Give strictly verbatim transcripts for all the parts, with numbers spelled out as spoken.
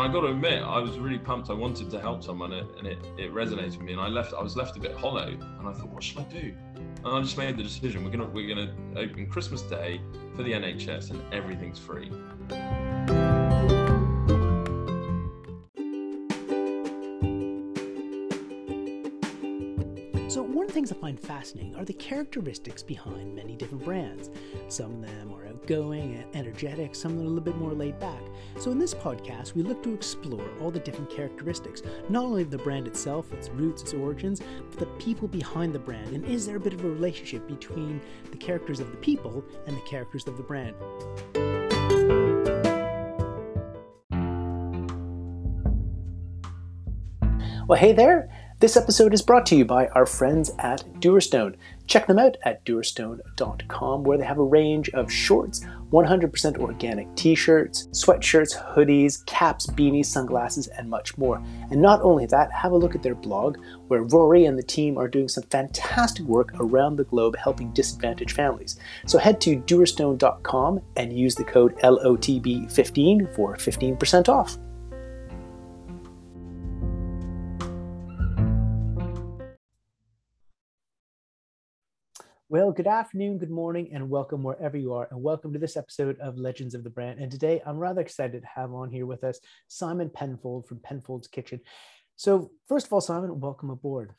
and I got to admit, I was really pumped. I wanted to help someone, and it, it resonated with me. And I left. I was left a bit hollow, and I thought, what should I do? And I just made the decision. We're gonna we're gonna open Christmas Day for the N H S, and everything's free. So one of the things I find fascinating are the characteristics behind many different brands. Some of them are outgoing, energetic, some of them are a little bit more laid back. So in this podcast, we look to explore all the different characteristics, not only of the brand itself, its roots, its origins, but the people behind the brand. And is there a bit of a relationship between the characters of the people and the characters of the brand? Well, hey there. This episode is brought to you by our friends at Dewarstone. Check them out at dewarstone dot com, where they have a range of shorts, one hundred percent organic t-shirts, sweatshirts, hoodies, caps, beanies, sunglasses, and much more. And not only that, have a look at their blog, where Rory and the team are doing some fantastic work around the globe helping disadvantaged families. So head to dewarstone dot com and use the code L O T B fifteen for fifteen percent off. Well, good afternoon, good morning, and welcome wherever you are, and welcome to this episode of Legends of the Brand. And today I'm rather excited to have on here with us Simon Penfold from Penfold's Kitchen. So first of all, Simon, welcome aboard.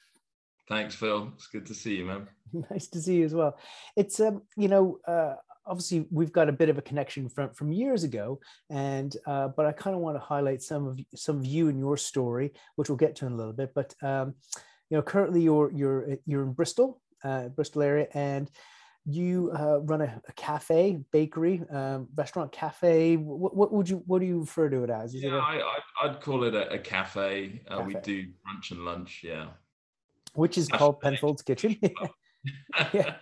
Thanks, Phil. It's good to see you, man. Nice to see you as well. It's, um, you know, uh, obviously we've got a bit of a connection from, from years ago, and uh, but I kind of want to highlight some of, some of you and your story, which we'll get to in a little bit. But, um, you know, currently you're, you're, you're in Bristol. Uh, Bristol area, and you uh, run a, a cafe, bakery, um, restaurant, cafe. What, what would you, what do you refer to it as? Is yeah, it a... I, I'd call it a, a cafe. Uh, cafe. We do brunch and lunch, yeah. Which is That's called Penfold's Kitchen. yeah.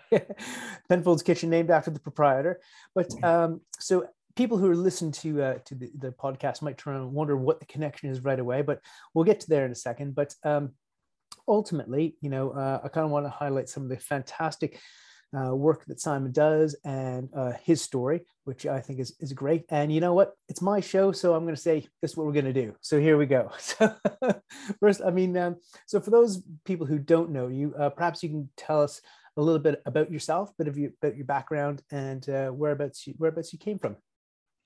Penfold's Kitchen, named after the proprietor. But um, so people who are listening to uh, to the, the podcast might try and wonder what the connection is right away, but we'll get to there in a second. But um, ultimately, you know, uh, I kind of want to highlight some of the fantastic uh, work that Simon does and uh, his story, which I think is, is great. And you know what? It's my show, so I'm going to say this is what we're going to do. So here we go. So first, I mean, um, so for those people who don't know you, uh, perhaps you can tell us a little bit about yourself, bit of your, about your background and uh, whereabouts, you, whereabouts you came from.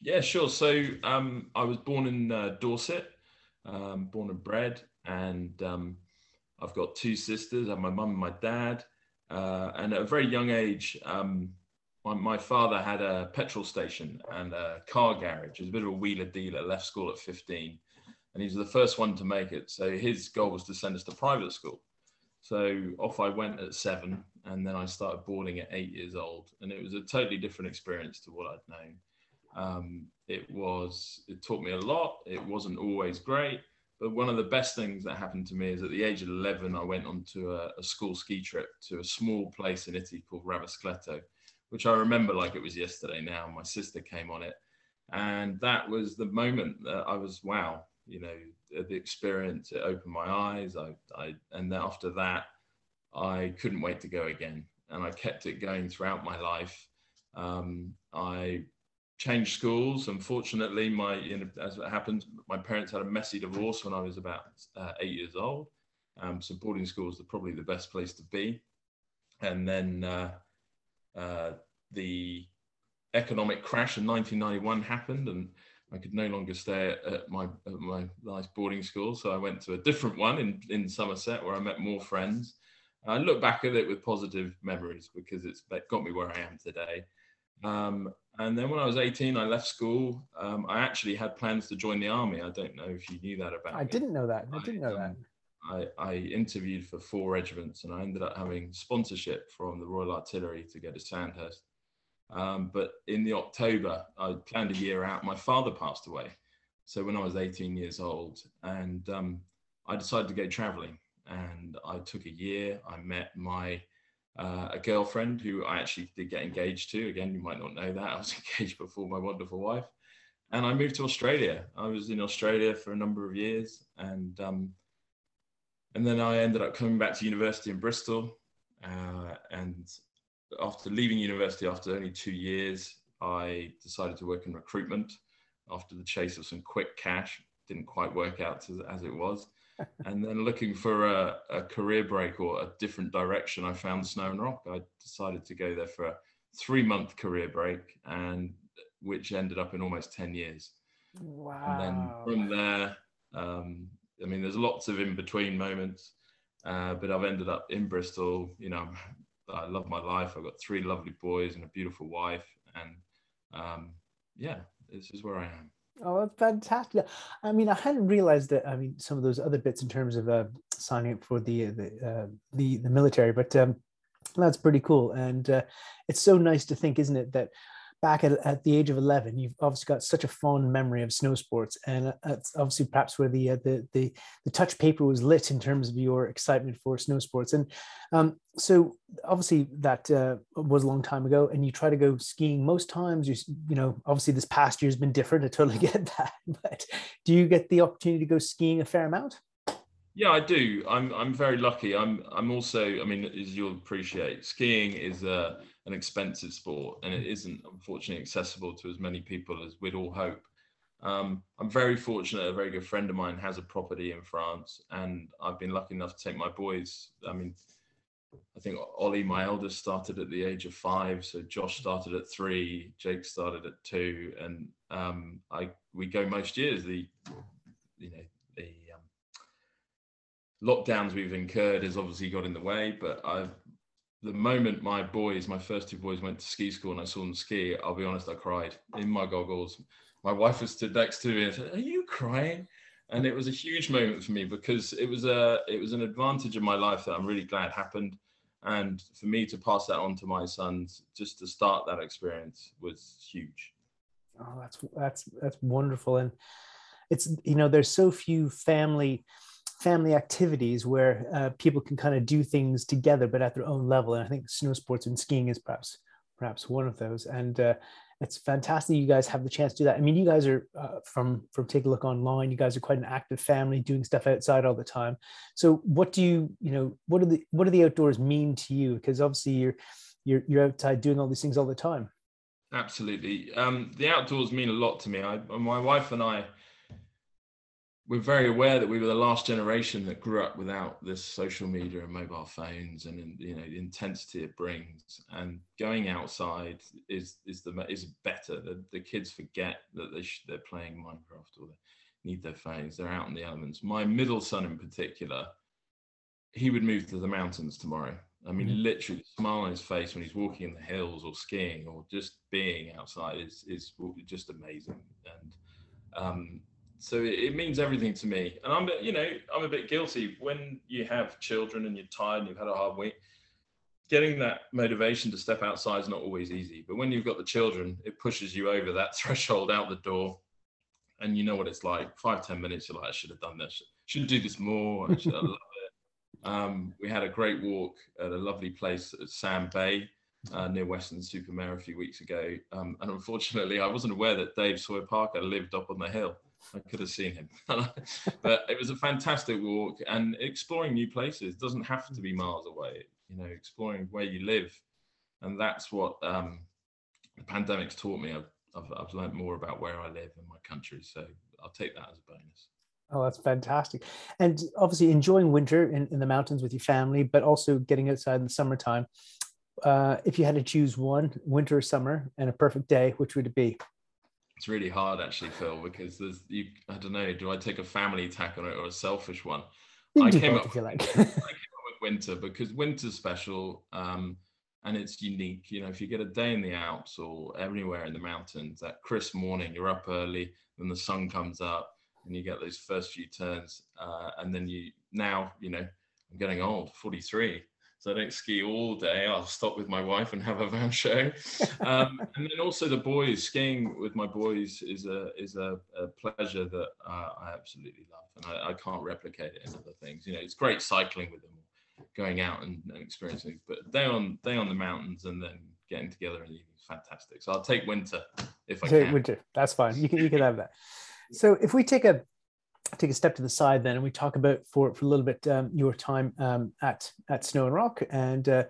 Yeah, sure. So um, I was born in uh, Dorset, um, born and bred, and um, I've got two sisters, I have my mum and my dad, uh, and at a very young age, um, my, my father had a petrol station and a car garage. He was a bit of a wheeler dealer, left school at fifteen, and he was the first one to make it, so his goal was to send us to private school. So off I went at seven, and then I started boarding at eight years old, and it was a totally different experience to what I'd known. Um, it was, it taught me a lot, it wasn't always great. But one of the best things that happened to me is at the age of eleven, I went on to a, a school ski trip to a small place in Italy called Ravascletto, which I remember like it was yesterday now. My sister came on it. And that was the moment that I was, wow, you know, the experience, it opened my eyes. I, I, and then after that, I couldn't wait to go again. And I kept it going throughout my life. Um, I changed schools. Unfortunately, my, you know, as it happened, my parents had a messy divorce when I was about uh, eight years old. Um, so boarding schools are probably the best place to be. And then uh, uh, the economic crash in nineteen ninety-one happened, and I could no longer stay at my at my nice boarding school. So I went to a different one in, in Somerset, where I met more friends. I look back at it with positive memories because it's got me where I am today. Um, and then when I was eighteen, I left school. Um, I actually had plans to join the army. I don't know if you knew that about me. I didn't know that. I didn't know that. I, I interviewed for four regiments, and I ended up having sponsorship from the Royal Artillery to go to Sandhurst. Um, but in the October, I planned a year out. My father passed away. So when I was eighteen years old, and um, I decided to go traveling, and I took a year. I met my Uh, a girlfriend who I actually did get engaged to. Again, you might not know that. I was engaged before my wonderful wife. And I moved to Australia. I was in Australia for a number of years. And um, and then I ended up coming back to university in Bristol. Uh, and after leaving university, after only two years, I decided to work in recruitment after the chase of some quick cash. didn't quite work out as, as it was. And then looking for a, a career break or a different direction, I found Snow and Rock. I decided to go there for a three-month career break, and which ended up in almost ten years. Wow. And then from there, um, I mean, there's lots of in-between moments, uh, but I've ended up in Bristol. You know, I love my life. I've got three lovely boys and a beautiful wife. And um, yeah, this is where I am. Oh, that's fantastic. I mean, I hadn't realized that, I mean, some of those other bits in terms of uh, signing up for the the, uh, the, the military, but um, that's pretty cool. And uh, it's so nice to think, isn't it, that back at, at the age of eleven, you've obviously got such a fond memory of snow sports, and that's obviously perhaps where the uh, the, the the touch paper was lit in terms of your excitement for snow sports. And um, so obviously that uh, was a long time ago, and you try to go skiing most times. You you know, obviously this past year has been different. I totally get that. But do you get the opportunity to go skiing a fair amount? Yeah, I do. I'm I'm very lucky. I'm I'm also, I mean, as you'll appreciate, skiing is a an expensive sport, and it isn't unfortunately accessible to as many people as we'd all hope. Um, I'm very fortunate, a very good friend of mine has a property in France, and I've been lucky enough to take my boys. I mean, I think Ollie, my eldest, started at the age of five, so Josh started at three, Jake started at two, and um, I we go most years. The, you know, the um, lockdowns we've incurred has obviously got in the way, but I've the moment my boys, my first two boys went to ski school and I saw them ski, I'll be honest, I cried in my goggles. My wife was stood next to me and said, "Are you crying?" And it was a huge moment for me, because it was a it was an advantage in my life that I'm really glad happened. And for me to pass that on to my sons, just to start that experience, was huge. Oh, that's that's that's wonderful. And it's, you know, there's so few family family activities where uh, people can kind of do things together, but at their own level. And I think snow sports and skiing is perhaps, perhaps one of those. And uh, it's fantastic you guys have the chance to do that. I mean, you guys are uh, from, from take a look online, you guys are quite an active family, doing stuff outside all the time. So what do you, you know, what are the, what do the outdoors mean to you? Because obviously you're, you're, you're outside doing all these things all the time. Absolutely. Um, the outdoors mean a lot to me. I, my wife and I, we're very aware that we were the last generation that grew up without this social media and mobile phones, and, you know, the intensity it brings. And going outside is is the is better. The, the kids forget that they should, they're playing Minecraft or they need their phones. They're out in the elements. My middle son in particular, he would move to the mountains tomorrow. I mean, mm-hmm. literally, the smile on his face when he's walking in the hills or skiing or just being outside is is just amazing. And um, so it means everything to me. And I'm, you know, I'm a bit guilty when you have children and you're tired and you've had a hard week. Getting that motivation to step outside is not always easy. But when you've got the children, it pushes you over that threshold out the door. And you know what it's like. Five, ten minutes, you're like, I should have done this. I should do this more. I should I love it. Um, we had a great walk at a lovely place at Sam Bay, uh, near Weston-super-Mare a few weeks ago. Um, and unfortunately, I wasn't aware that Dave Sawyer Parker lived up on the hill. I could have seen him, but it was a fantastic walk, and exploring new places doesn't have to be miles away, you know, exploring where you live. And that's what um, the pandemic's taught me. I've, I've, I've learned more about where I live and my country. So I'll take that as a bonus. Oh, that's fantastic. And obviously enjoying winter in, in the mountains with your family, but also getting outside in the summertime. Uh, if you had to choose one, winter or summer, and a perfect day, which would it be? It's really hard, actually, Phil, because there's you. I don't know. Do I take a family tack on it or a selfish one? I came, up, like. I came up with winter because winter's special um, and it's unique. You know, if you get a day in the Alps or anywhere in the mountains, that crisp morning, you're up early, then the sun comes up, and you get those first few turns, uh, and then you now, you know, I'm getting old, forty-three. So I don't ski all day. I'll stop with my wife and have a van show. Um, and then also the boys, skiing with my boys is a is a, a pleasure that uh, I absolutely love. And I, I can't replicate it in other things. You know, it's great cycling with them, going out and, and experiencing, but day on, day on the mountains and then getting together in the evening is fantastic. So I'll take winter if I take can. Winter, that's fine. You can, you can have that. So if we take a, take a step to the side then, and we talk about for, for a little bit um, your time um, at at Snow and Rock, and uh,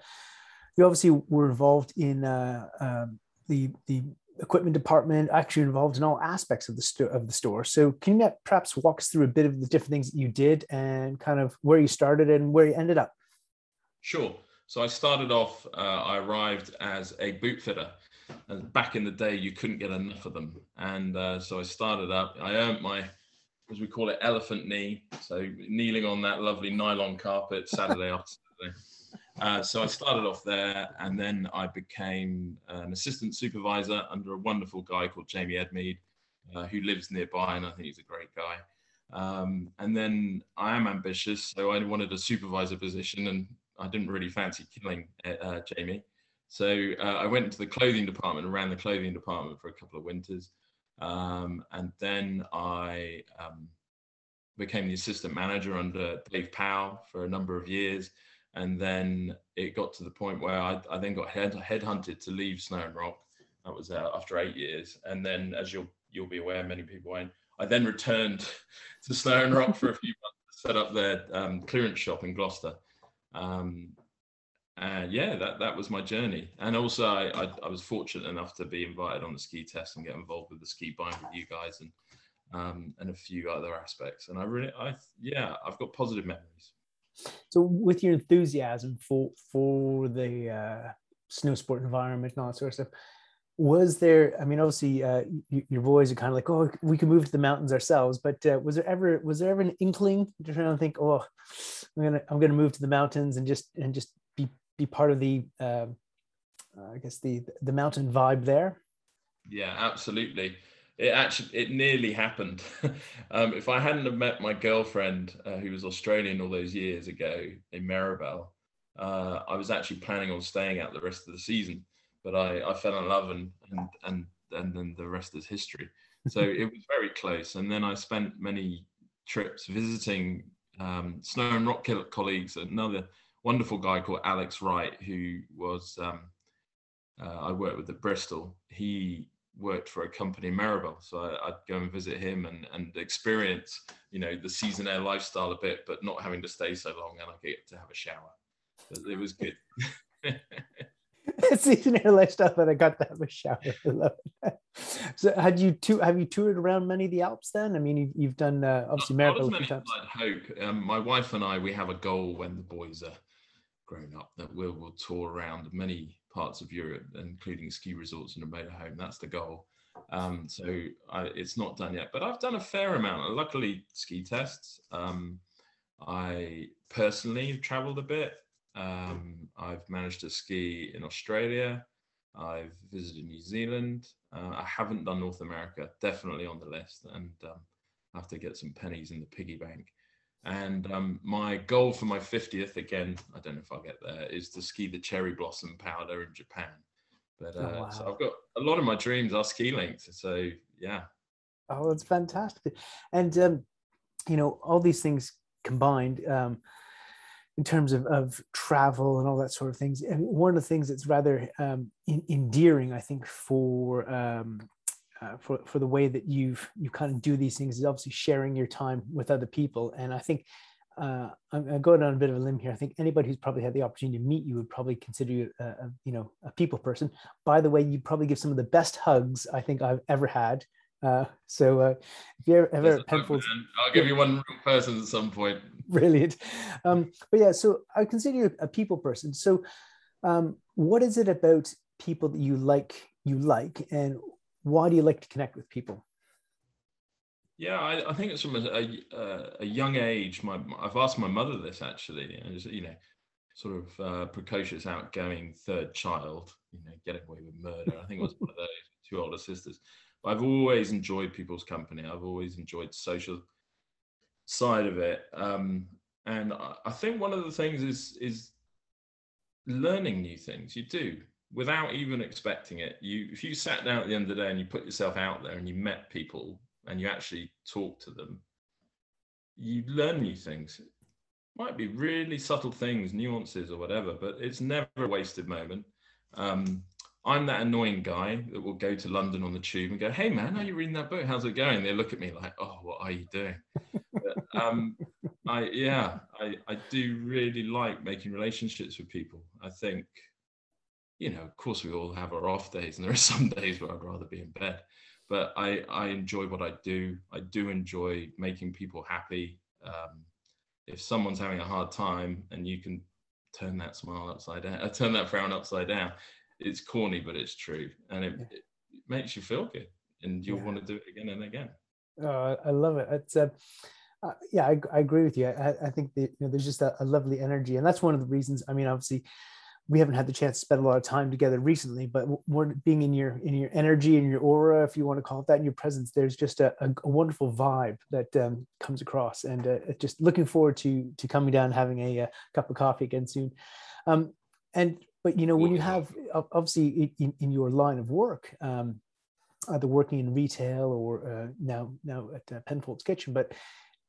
you obviously were involved in uh, uh, the the equipment department, actually involved in all aspects of the store of the store. So can you perhaps walk us through a bit of the different things that you did and kind of where you started and where you ended up? Sure. So I started off, uh, I arrived as a bootfitter, and back in the day, you couldn't get enough of them. And uh, so I started up, I earned my, as we call it, elephant knee. So kneeling on that lovely nylon carpet Saturday after Saturday. Uh, so I started off there, and then I became an assistant supervisor under a wonderful guy called Jamie Edmead, uh, who lives nearby, and I think he's a great guy. Um, and then I am ambitious, so I wanted a supervisor position, and I didn't really fancy killing uh, Jamie. So uh, I went into the clothing department and ran the clothing department for a couple of winters. Um, and then I um, became the assistant manager under Dave Powell for a number of years. And then it got to the point where I, I then got head, headhunted to leave Snow and Rock. That was uh, after eight years. And then, as you'll you'll be aware, many people went, I then returned to Snow and Rock for a few months to set up their um, clearance shop in Gloucester. Um, and yeah, that, that was my journey. And also I, I, I was fortunate enough to be invited on the ski test and get involved with the ski bind with you guys and, um, and a few other aspects. And I really, I, yeah, I've got positive memories. So with your enthusiasm for, for the uh, snow sport environment and all that sort of stuff, was there, I mean, obviously uh, you, your boys are kind of like, oh, we can move to the mountains ourselves, but uh, was there ever, was there ever an inkling to try to think, oh, I'm going to, I'm going to move to the mountains and just, and just be, be part of the, uh, I guess the, the mountain vibe there? Yeah, absolutely. It actually, it nearly happened. um, if I hadn't have met my girlfriend, uh, who was Australian all those years ago in Maribel, uh, I was actually planning on staying out the rest of the season. But I, I fell in love, and and and and then the rest is history. So it was very close. And then I spent many trips visiting um, Snow and Rock colleagues. Another wonderful guy called Alex Wright, who was um, uh, I worked with at Bristol. He worked for a company in Maribel, so I, I'd go and visit him and and experience, you know, the season-air lifestyle a bit, but not having to stay so long, and I get to have a shower. So it was good. It's season air lifestyle, but I got that with shower. I love it. So, had you two? Have you toured around many of the Alps? Then, I mean, you've, you've done uh, obviously Maribel a few times. Hope. Um, my wife and I, we have a goal when the boys are grown up that we'll we'll tour around many parts of Europe, including ski resorts and a motorhome. That's the goal. Um, so I, it's not done yet, but I've done a fair amount. Luckily, ski tests. Um, I personally traveled a bit. Um, I've managed to ski in Australia. I've visited New Zealand. Uh, I haven't done North America, definitely on the list, and um, I have to get some pennies in the piggy bank. And um, my goal for my fiftieth, again, I don't know if I'll get there, is to ski the cherry blossom powder in Japan. But uh, oh, wow. So I've got a lot of my dreams are ski linked. So yeah. Oh, that's fantastic. And, um, you know, all these things combined, um, in terms of, of travel and all that sort of things. And one of the things that's rather um, in, endearing, I think, for, um, uh, for for the way that you've, you kind of do these things is obviously sharing your time with other people. And I think uh, I'm, I'm going on a bit of a limb here. I think anybody who's probably had the opportunity to meet you would probably consider you, a, a, you know, a people person. By the way, you probably give some of the best hugs I think I've ever had. Uh, so uh, if you're ever at Penfold's, I'll give you one real person at some point. Brilliant. Um, but yeah, so I consider you a people person. So um, what is it about people that you like, you like, and why do you like to connect with people? Yeah, I, I think it's from a, a, a young age. My, I've asked my mother this actually, and you know, sort of uh, precocious, outgoing third child, you know, getting away with murder. I think it was one of those two older sisters. I've always enjoyed people's company. I've always enjoyed the social side of it. Um, and I, I think one of the things is, is learning new things. You do without even expecting it. You, if you sat down at the end of the day and you put yourself out there and you met people and you actually talk to them, you learn new things. It might be really subtle things, nuances or whatever, but it's never a wasted moment. Um, I'm that annoying guy that will go to London on the tube and go, "Hey man, are you reading that book? How's it going?" They look at me like, "Oh, what are you doing?" But, um, I yeah, I, I do really like making relationships with people. I think you know, of course we all have our off days, and there are some days where I'd rather be in bed, but I, I enjoy what I do. I do enjoy making people happy. Um, if someone's having a hard time and you can turn that smile upside down, uh, turn that frown upside down, it's corny, but it's true. And it, it makes you feel good, and you'll yeah. want to do it again and again. Oh, I love it. It's uh, uh, yeah, I, I agree with you. I, I think that, you know, there's just a, a lovely energy, and that's one of the reasons. I mean, obviously, we haven't had the chance to spend a lot of time together recently, but more being in your in your energy and your aura, if you want to call it that, in your presence, there's just a, a, a wonderful vibe that um, comes across, and uh, just looking forward to to coming down and having a, a cup of coffee again soon. Um, and but you know, when you have obviously in, in your line of work, um, either working in retail or uh, now now at uh, Penfold's Kitchen, but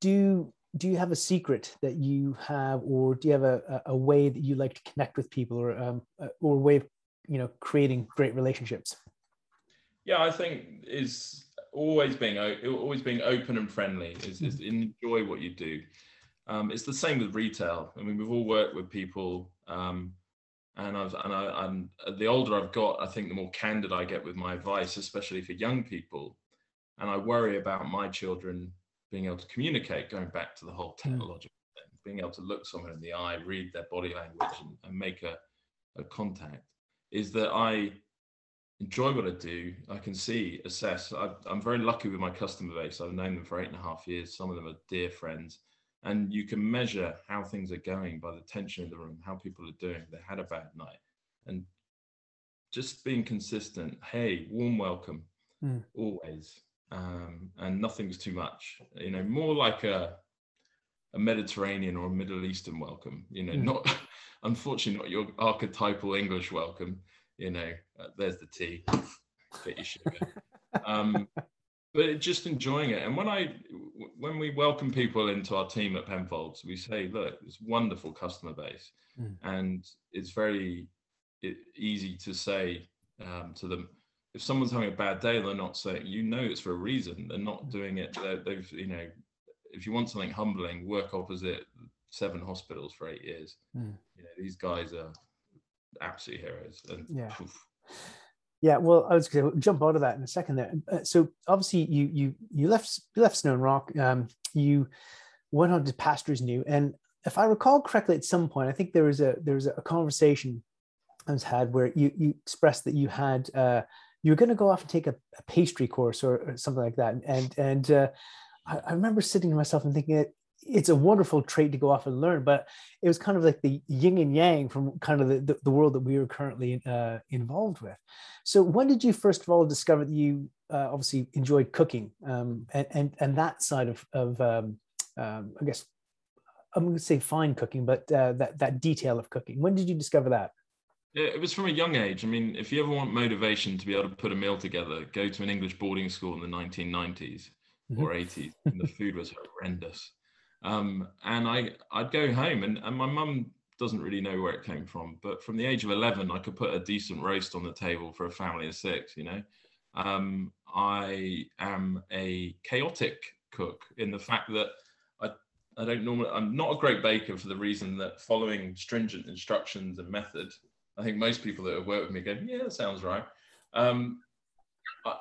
do you, do you have a secret that you have, or do you have a, a way that you like to connect with people, or um, or a way of, you know, creating great relationships? Yeah, I think is always being always being open and friendly. Is, is enjoy what you do. Um, it's the same with retail. I mean, we've all worked with people. Um, And I've and I and the older I've got, I think the more candid I get with my advice, especially for young people. And I worry about my children being able to communicate, going back to the whole technological thing, being able to look someone in the eye, read their body language, and, and make a, a contact. Is that I enjoy what I do. I can see, assess. I've, I'm very lucky with my customer base. I've known them for eight and a half years. Some of them are dear friends. And you can measure how things are going by the tension in the room, how people are doing, they had a bad night. And just being consistent, hey, warm welcome, mm. always. Um, and nothing's too much, you know, more like a, a Mediterranean or a Middle Eastern welcome, you know, mm. not, unfortunately, not your archetypal English welcome, you know, uh, there's the tea, get your sugar. Um, But just enjoying it. And when I, when we welcome people into our team at Penfold's, we say, look, it's a wonderful customer base. Mm. And it's very it, easy to say um, to them, if someone's having a bad day, they're not saying, you know, it's for a reason. They're not doing it. They've, you know, if you want something humbling, work opposite seven hospitals for eight years. Mm. You know, these guys are absolute heroes. And yeah. Oof, Yeah, well, I was going to jump out of that in a second there. Uh, so obviously, you you you left you left Snow and Rock. Um, you went on to Pastures New, and if I recall correctly, at some point, I think there was a there was a conversation I was had where you you expressed that you had uh, you were going to go off and take a, a pastry course or, or something like that. And and uh, I, I remember sitting to myself and thinking that it's a wonderful trait to go off and learn, but it was kind of like the yin and yang from kind of the, the, the world that we were currently uh, involved with. So when did you first of all discover that you uh, obviously enjoyed cooking um, and, and and that side of, of um, um, I guess, I'm going to say fine cooking, but uh, that, that detail of cooking, when did you discover that? Yeah, it was from a young age. I mean, if you ever want motivation to be able to put a meal together, go to an English boarding school in the nineteen nineties mm-hmm. or eighties, and the food was horrendous. Um, and I, I'd go home and, and my mum doesn't really know where it came from, but from the age of eleven, I could put a decent roast on the table for a family of six, you know. Um, I am a chaotic cook in the fact that I, I don't normally, I'm not a great baker for the reason that following stringent instructions and method, I think most people that have worked with me go, yeah, that sounds right. Um,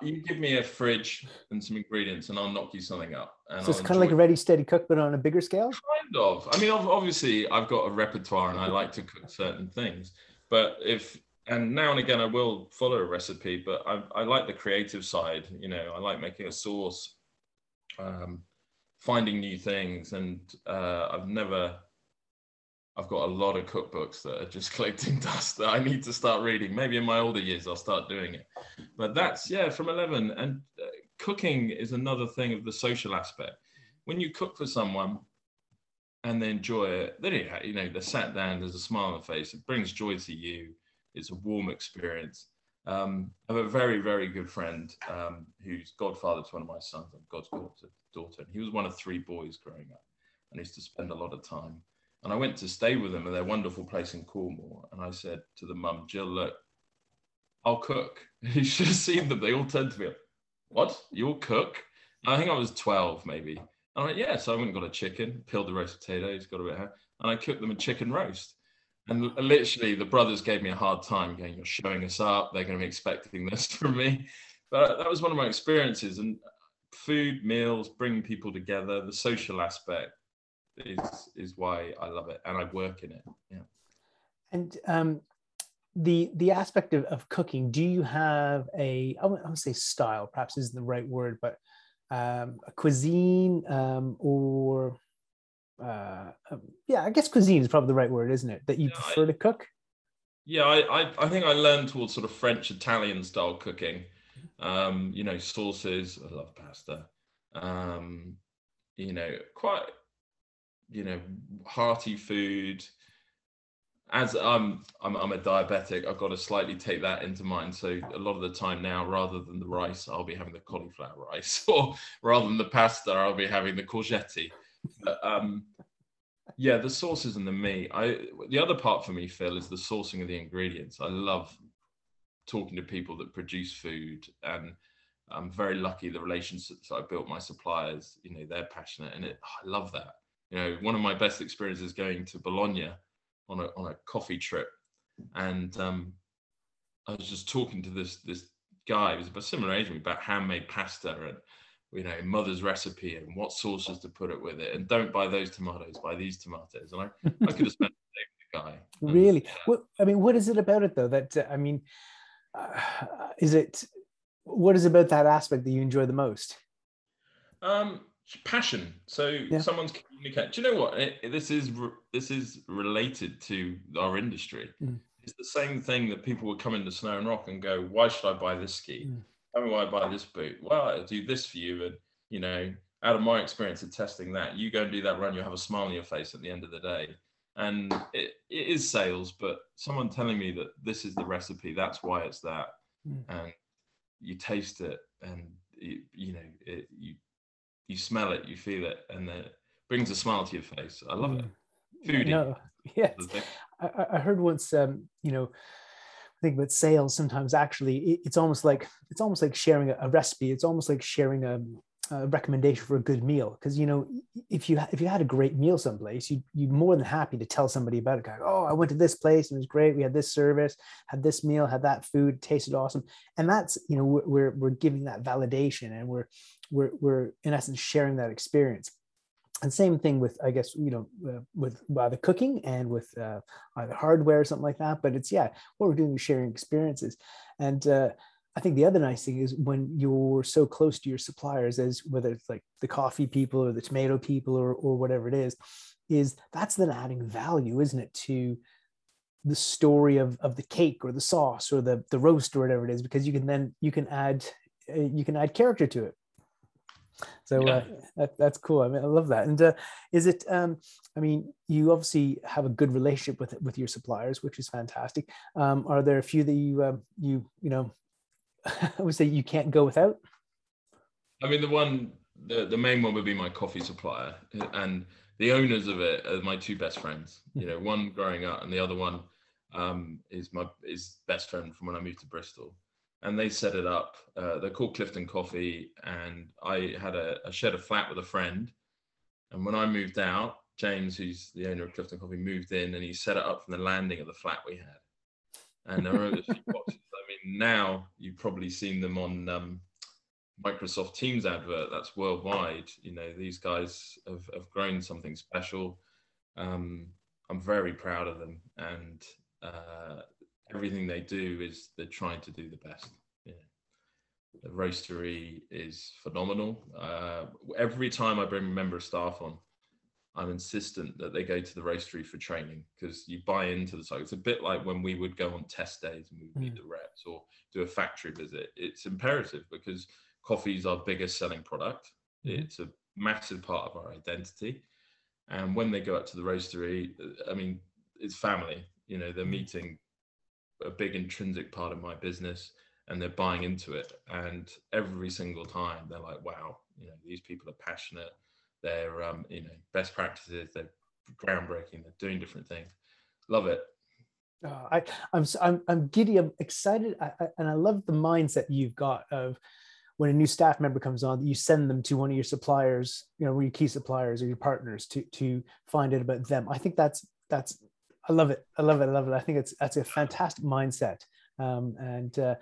you give me a fridge and some ingredients and I'll knock you something up. And so it's I'll kind of like a Ready Steady Cook, but on a bigger scale? Kind of. I mean, obviously I've got a repertoire and I like to cook certain things, but if, and now and again, I will follow a recipe, but I, I like the creative side, you know, I like making a sauce, um, finding new things. And uh, I've never, I've got a lot of cookbooks that are just collecting dust that I need to start reading. Maybe in my older years, I'll start doing it. But that's, yeah, from eleven. And uh, cooking is another thing of the social aspect. When you cook for someone and they enjoy it, they don't, you know, they're sat down, there's a smile on their face. It brings joy to you. It's a warm experience. Um, I have a very, very good friend um, who's godfather to one of my sons. I'm God's daughter. And he was one of three boys growing up and used to spend a lot of time. And I went to stay with them at their wonderful place in Cornwall. And I said to the mum, Jill, look, I'll cook. You should have seen them. They all turned to me, what? You'll cook? And I think I was twelve, maybe. And I went, yeah. So I went and got a chicken, peeled the roast potatoes, got a bit of ham, and I cooked them a chicken roast. And literally the brothers gave me a hard time going, you're showing us up, they're going to be expecting this from me. But that was one of my experiences. And food, meals, bringing people together, the social aspect is is why I love it, and I work in it. Yeah. And um the the aspect of, of cooking, do you have a, I would say style perhaps isn't the right word, but um a cuisine um or uh um, yeah, I guess cuisine is probably the right word, isn't it, that you yeah, prefer I, to cook? Yeah, I, I I think I learned towards sort of French Italian style cooking. Um you know, sauces, I love pasta. Um you know, quite you know, hearty food. As I'm, I'm, I'm a diabetic, I've got to slightly take that into mind. So a lot of the time now, rather than the rice, I'll be having the cauliflower rice, or rather than the pasta, I'll be having the courgette. But, um, yeah, the sauces and the meat. I, the other part for me, Phil, is the sourcing of the ingredients. I love talking to people that produce food, and I'm very lucky the relationships I built my suppliers, you know, they're passionate, and it, I love that. You know, one of my best experiences going to Bologna on a on a coffee trip, and um, I was just talking to this this guy, he was about similar age to me, about handmade pasta and, you know, mother's recipe and what sauces to put it with it, and don't buy those tomatoes, buy these tomatoes. And I, I could have spent the day with the guy. And, really, yeah. What, I mean, what is it about it though? That uh, I mean, uh, is it what is it about that aspect that you enjoy the most? Um. Passion. So yeah. Someone's communicating. Do you know what? It, it, this is re, this is related to our industry. Mm. It's the same thing that people would come into Snow and Rock and go, "Why should I buy this ski? Mm. Tell me why I buy this boot. Well, I'll do this for you." And you know, out of my experience of testing that, you go and do that run, you'll have a smile on your face at the end of the day. And it, it is sales, but someone telling me that this is the recipe, that's why it's that, mm. and you taste it, and it, you know, it, you. You smell it, you feel it, and it brings a smile to your face. I love it. Foodie. No, yes. I, I heard once, um, you know, I think about sales sometimes. Actually, it, it's almost like it's almost like sharing a, a recipe. It's almost like sharing a, a recommendation for a good meal. Because you know, if you if you had a great meal someplace, you you're more than happy to tell somebody about it. Going, oh, I went to this place and it was great. We had this service, had this meal, had that food, tasted awesome. And that's, you know, we're we're, we're giving that validation, and we're. We're, we're in essence sharing that experience. And same thing with, I guess, you know, uh, with either cooking and with uh, either hardware or something like that. But it's, yeah, what we're doing is sharing experiences. And uh, I think the other nice thing is when you're so close to your suppliers, as whether it's like the coffee people or the tomato people or, or whatever it is, is that's then adding value, isn't it, to the story of, of the cake or the sauce or the, the roast or whatever it is, because you can then, you can add, uh, you can add character to it. So uh, that, that's cool. I mean, I love that. And uh, is it, um, I mean, you obviously have a good relationship with with your suppliers, which is fantastic. Um, are there a few that you, uh, you, you know, I would say you can't go without? I mean, the one, the, the main one would be my coffee supplier, and the owners of it are my two best friends, you know, one growing up and the other one um, is my is best friend from when I moved to Bristol. And they set it up. Uh, they're called Clifton Coffee. And I had a, I shared a flat with a friend. And when I moved out, James, who's the owner of Clifton Coffee, moved in, and he set it up from the landing of the flat we had. And I remember a few boxes. I mean, now you've probably seen them on um, Microsoft Teams advert. That's worldwide. You know, these guys have, have grown something special. Um, I'm very proud of them. And uh, everything they do is they're trying to do the best. Yeah. The roastery is phenomenal. Uh, every time I bring a member of staff on, I'm insistent that they go to the roastery for training, because you buy into the cycle. It's a bit like when we would go on test days and we'd meet mm. the reps or do a factory visit. It's imperative, because coffee is our biggest selling product. Mm. It's a massive part of our identity. And when they go up to the roastery, I mean, it's family. You know, they're meeting a big intrinsic part of my business, and they're buying into it. And every single time they're like, wow, you know, these people are passionate. They're, um, you know, best practices, they're groundbreaking, they're doing different things. Love it. Oh, I, I'm, I'm, I'm giddy, I'm excited. I, I, and I love the mindset you've got of when a new staff member comes on, you send them to one of your suppliers, you know, one of your key suppliers or your partners to, to find out about them. I think that's, that's, I love it. I love it. I love it. I think it's that's a fantastic mindset, um, and uh,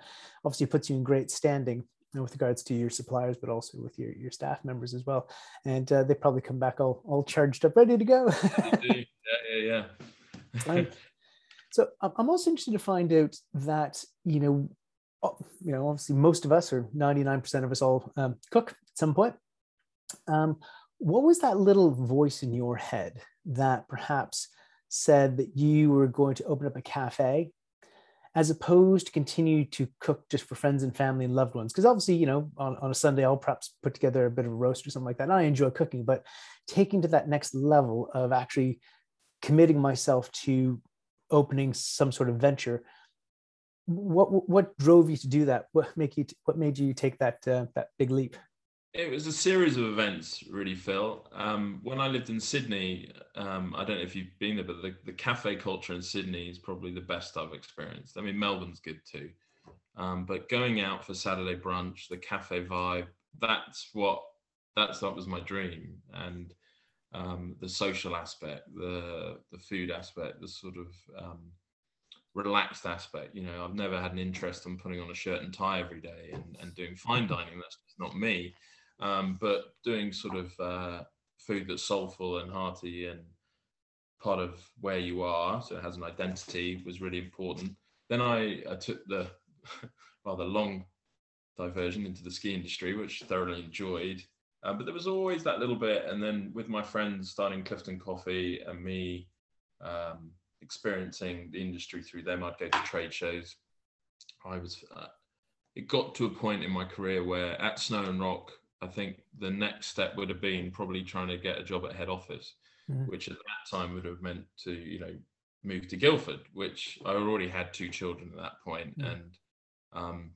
obviously puts you in great standing with regards to your suppliers, but also with your, your staff members as well. And uh, they probably come back all, all charged up, ready to go. yeah, yeah, yeah. um, so I'm also interested to find out that, you know, you know, obviously most of us, or ninety-nine percent of us all um, cook at some point. Um, what was that little voice in your head that perhaps said that you were going to open up a cafe as opposed to continue to cook just for friends and family and loved ones? Because obviously, you know, on, on a Sunday, I'll perhaps put together a bit of a roast or something like that. And I enjoy cooking, but taking to that next level of actually committing myself to opening some sort of venture, what what drove you to do that? What make you what made you take that uh, that big leap? It was a series of events, really, Phil. Um, when I lived in Sydney, um, I don't know if you've been there, but the, the cafe culture in Sydney is probably the best I've experienced. I mean, Melbourne's good too. Um, but going out for Saturday brunch, the cafe vibe, that's what, that's, that was my dream. And um, the social aspect, the, the food aspect, the sort of um, relaxed aspect. You know, I've never had an interest in putting on a shirt and tie every day and, and doing fine dining. That's just not me. Um, but doing sort of uh, food that's soulful and hearty and part of where you are, so it has an identity, was really important. Then I, I took the rather long diversion into the ski industry, which thoroughly enjoyed. Uh, but there was always that little bit. And then with my friends starting Clifton Coffee and me um, experiencing the industry through them, I'd go to trade shows. I was. Uh, it got to a point in my career where at Snow and Rock, I think the next step would have been probably trying to get a job at head office, mm-hmm. which at that time would have meant to, you know, move to Guildford, which I already had two children at that point. Mm-hmm. And um,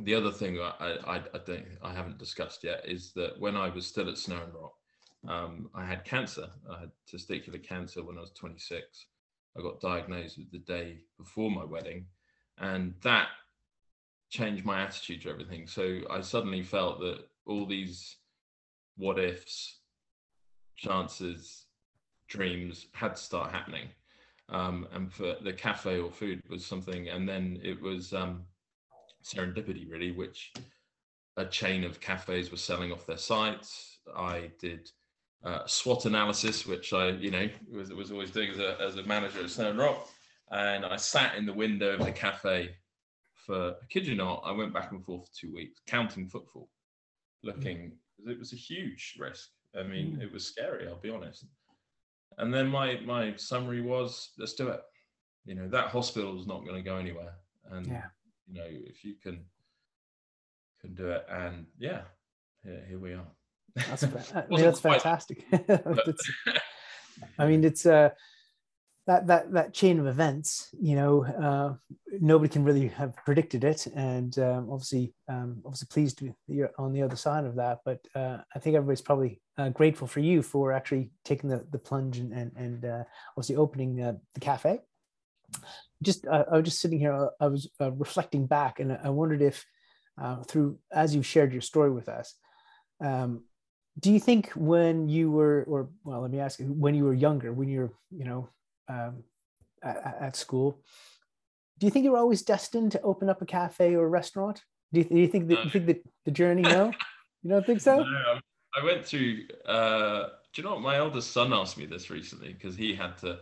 the other thing I, I, I don't, I haven't discussed yet is that when I was still at Snow and Rock, um, I had cancer. I had testicular cancer when I was twenty-six. I got diagnosed the day before my wedding, and that changed my attitude to everything. So I suddenly felt that all these what ifs, chances, dreams had to start happening. Um, and for the cafe or food was something, and then it was um, serendipity really, which a chain of cafes were selling off their sites. I did uh, SWOT analysis, which I, you know, was, was always doing as a, as a manager at Snow and Rock. And I sat in the window of the cafe for, I kid you not, I went back and forth for two weeks, counting footfall. Looking, it was a huge risk. I mean, it was scary, I'll be honest. And then my my summary was, let's do it. You know, that hospital is not going to go anywhere, and yeah. you know, if you can can do it, and yeah, here, here we are. That's, I mean, that's fantastic. that's, I mean, it's uh, that that that chain of events. You know, uh, nobody can really have predicted it, and um, obviously, um, obviously, pleased that you're on the other side of that. But uh, I think everybody's probably uh, grateful for you for actually taking the, the plunge and and, and uh, obviously opening uh, the cafe. Just uh, I was just sitting here, I was uh, reflecting back, and I wondered if uh, through as you've shared your story with us, um, do you think when you were, or well, let me ask you, when you were younger, when you're, you know, um, at, at school, do you think you were always destined to open up a cafe or a restaurant? Do you, th- do you think that, no. you think that the journey, no? You don't think so? No, I went through, uh, do you know what? My eldest son asked me this recently because he had to,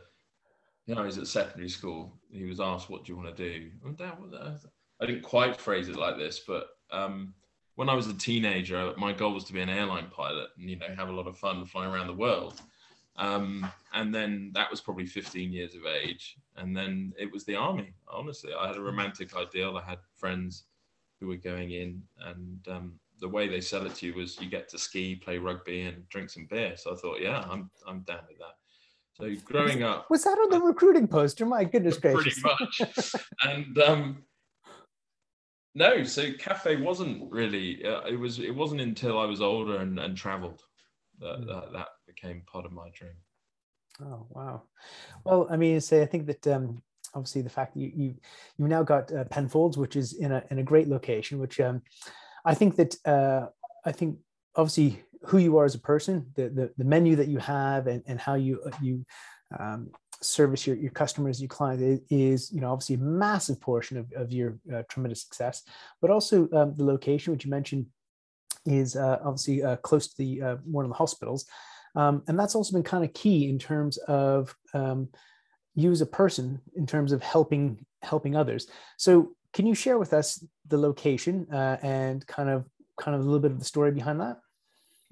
you know, he's at secondary school. He was asked, what do you want to do? Oh, Dad, what the I didn't quite phrase it like this, but um, when I was a teenager, my goal was to be an airline pilot and, you know, have a lot of fun flying around the world. Um, and then that was probably fifteen years of age. And then it was the army, honestly. I had a romantic ideal. I had friends who were going in, and um, the way they sell it to you was you get to ski, play rugby, and drink some beer. So I thought, yeah, I'm I'm down with that. So growing up... Was that on the recruiting poster? My goodness gracious. Pretty much. and um, no, so cafe wasn't really... Uh, it, was, it wasn't until I was older and, and travelled that, that, that became part of my dream. Oh wow! Well, I mean, say so I think that um, obviously the fact that you you you now got uh, Penfold's, which is in a in a great location, which um, I think that uh, I think obviously who you are as a person, the the, the menu that you have, and, and how you you um, service your, your customers, your clients is, you know, obviously a massive portion of, of your uh, tremendous success, but also um, the location, which you mentioned, is uh, obviously uh, close to the uh, one of the hospitals. Um, and that's also been kind of key in terms of um, you as a person, in terms of helping helping others. So can you share with us the location uh, and kind of kind of a little bit of the story behind that?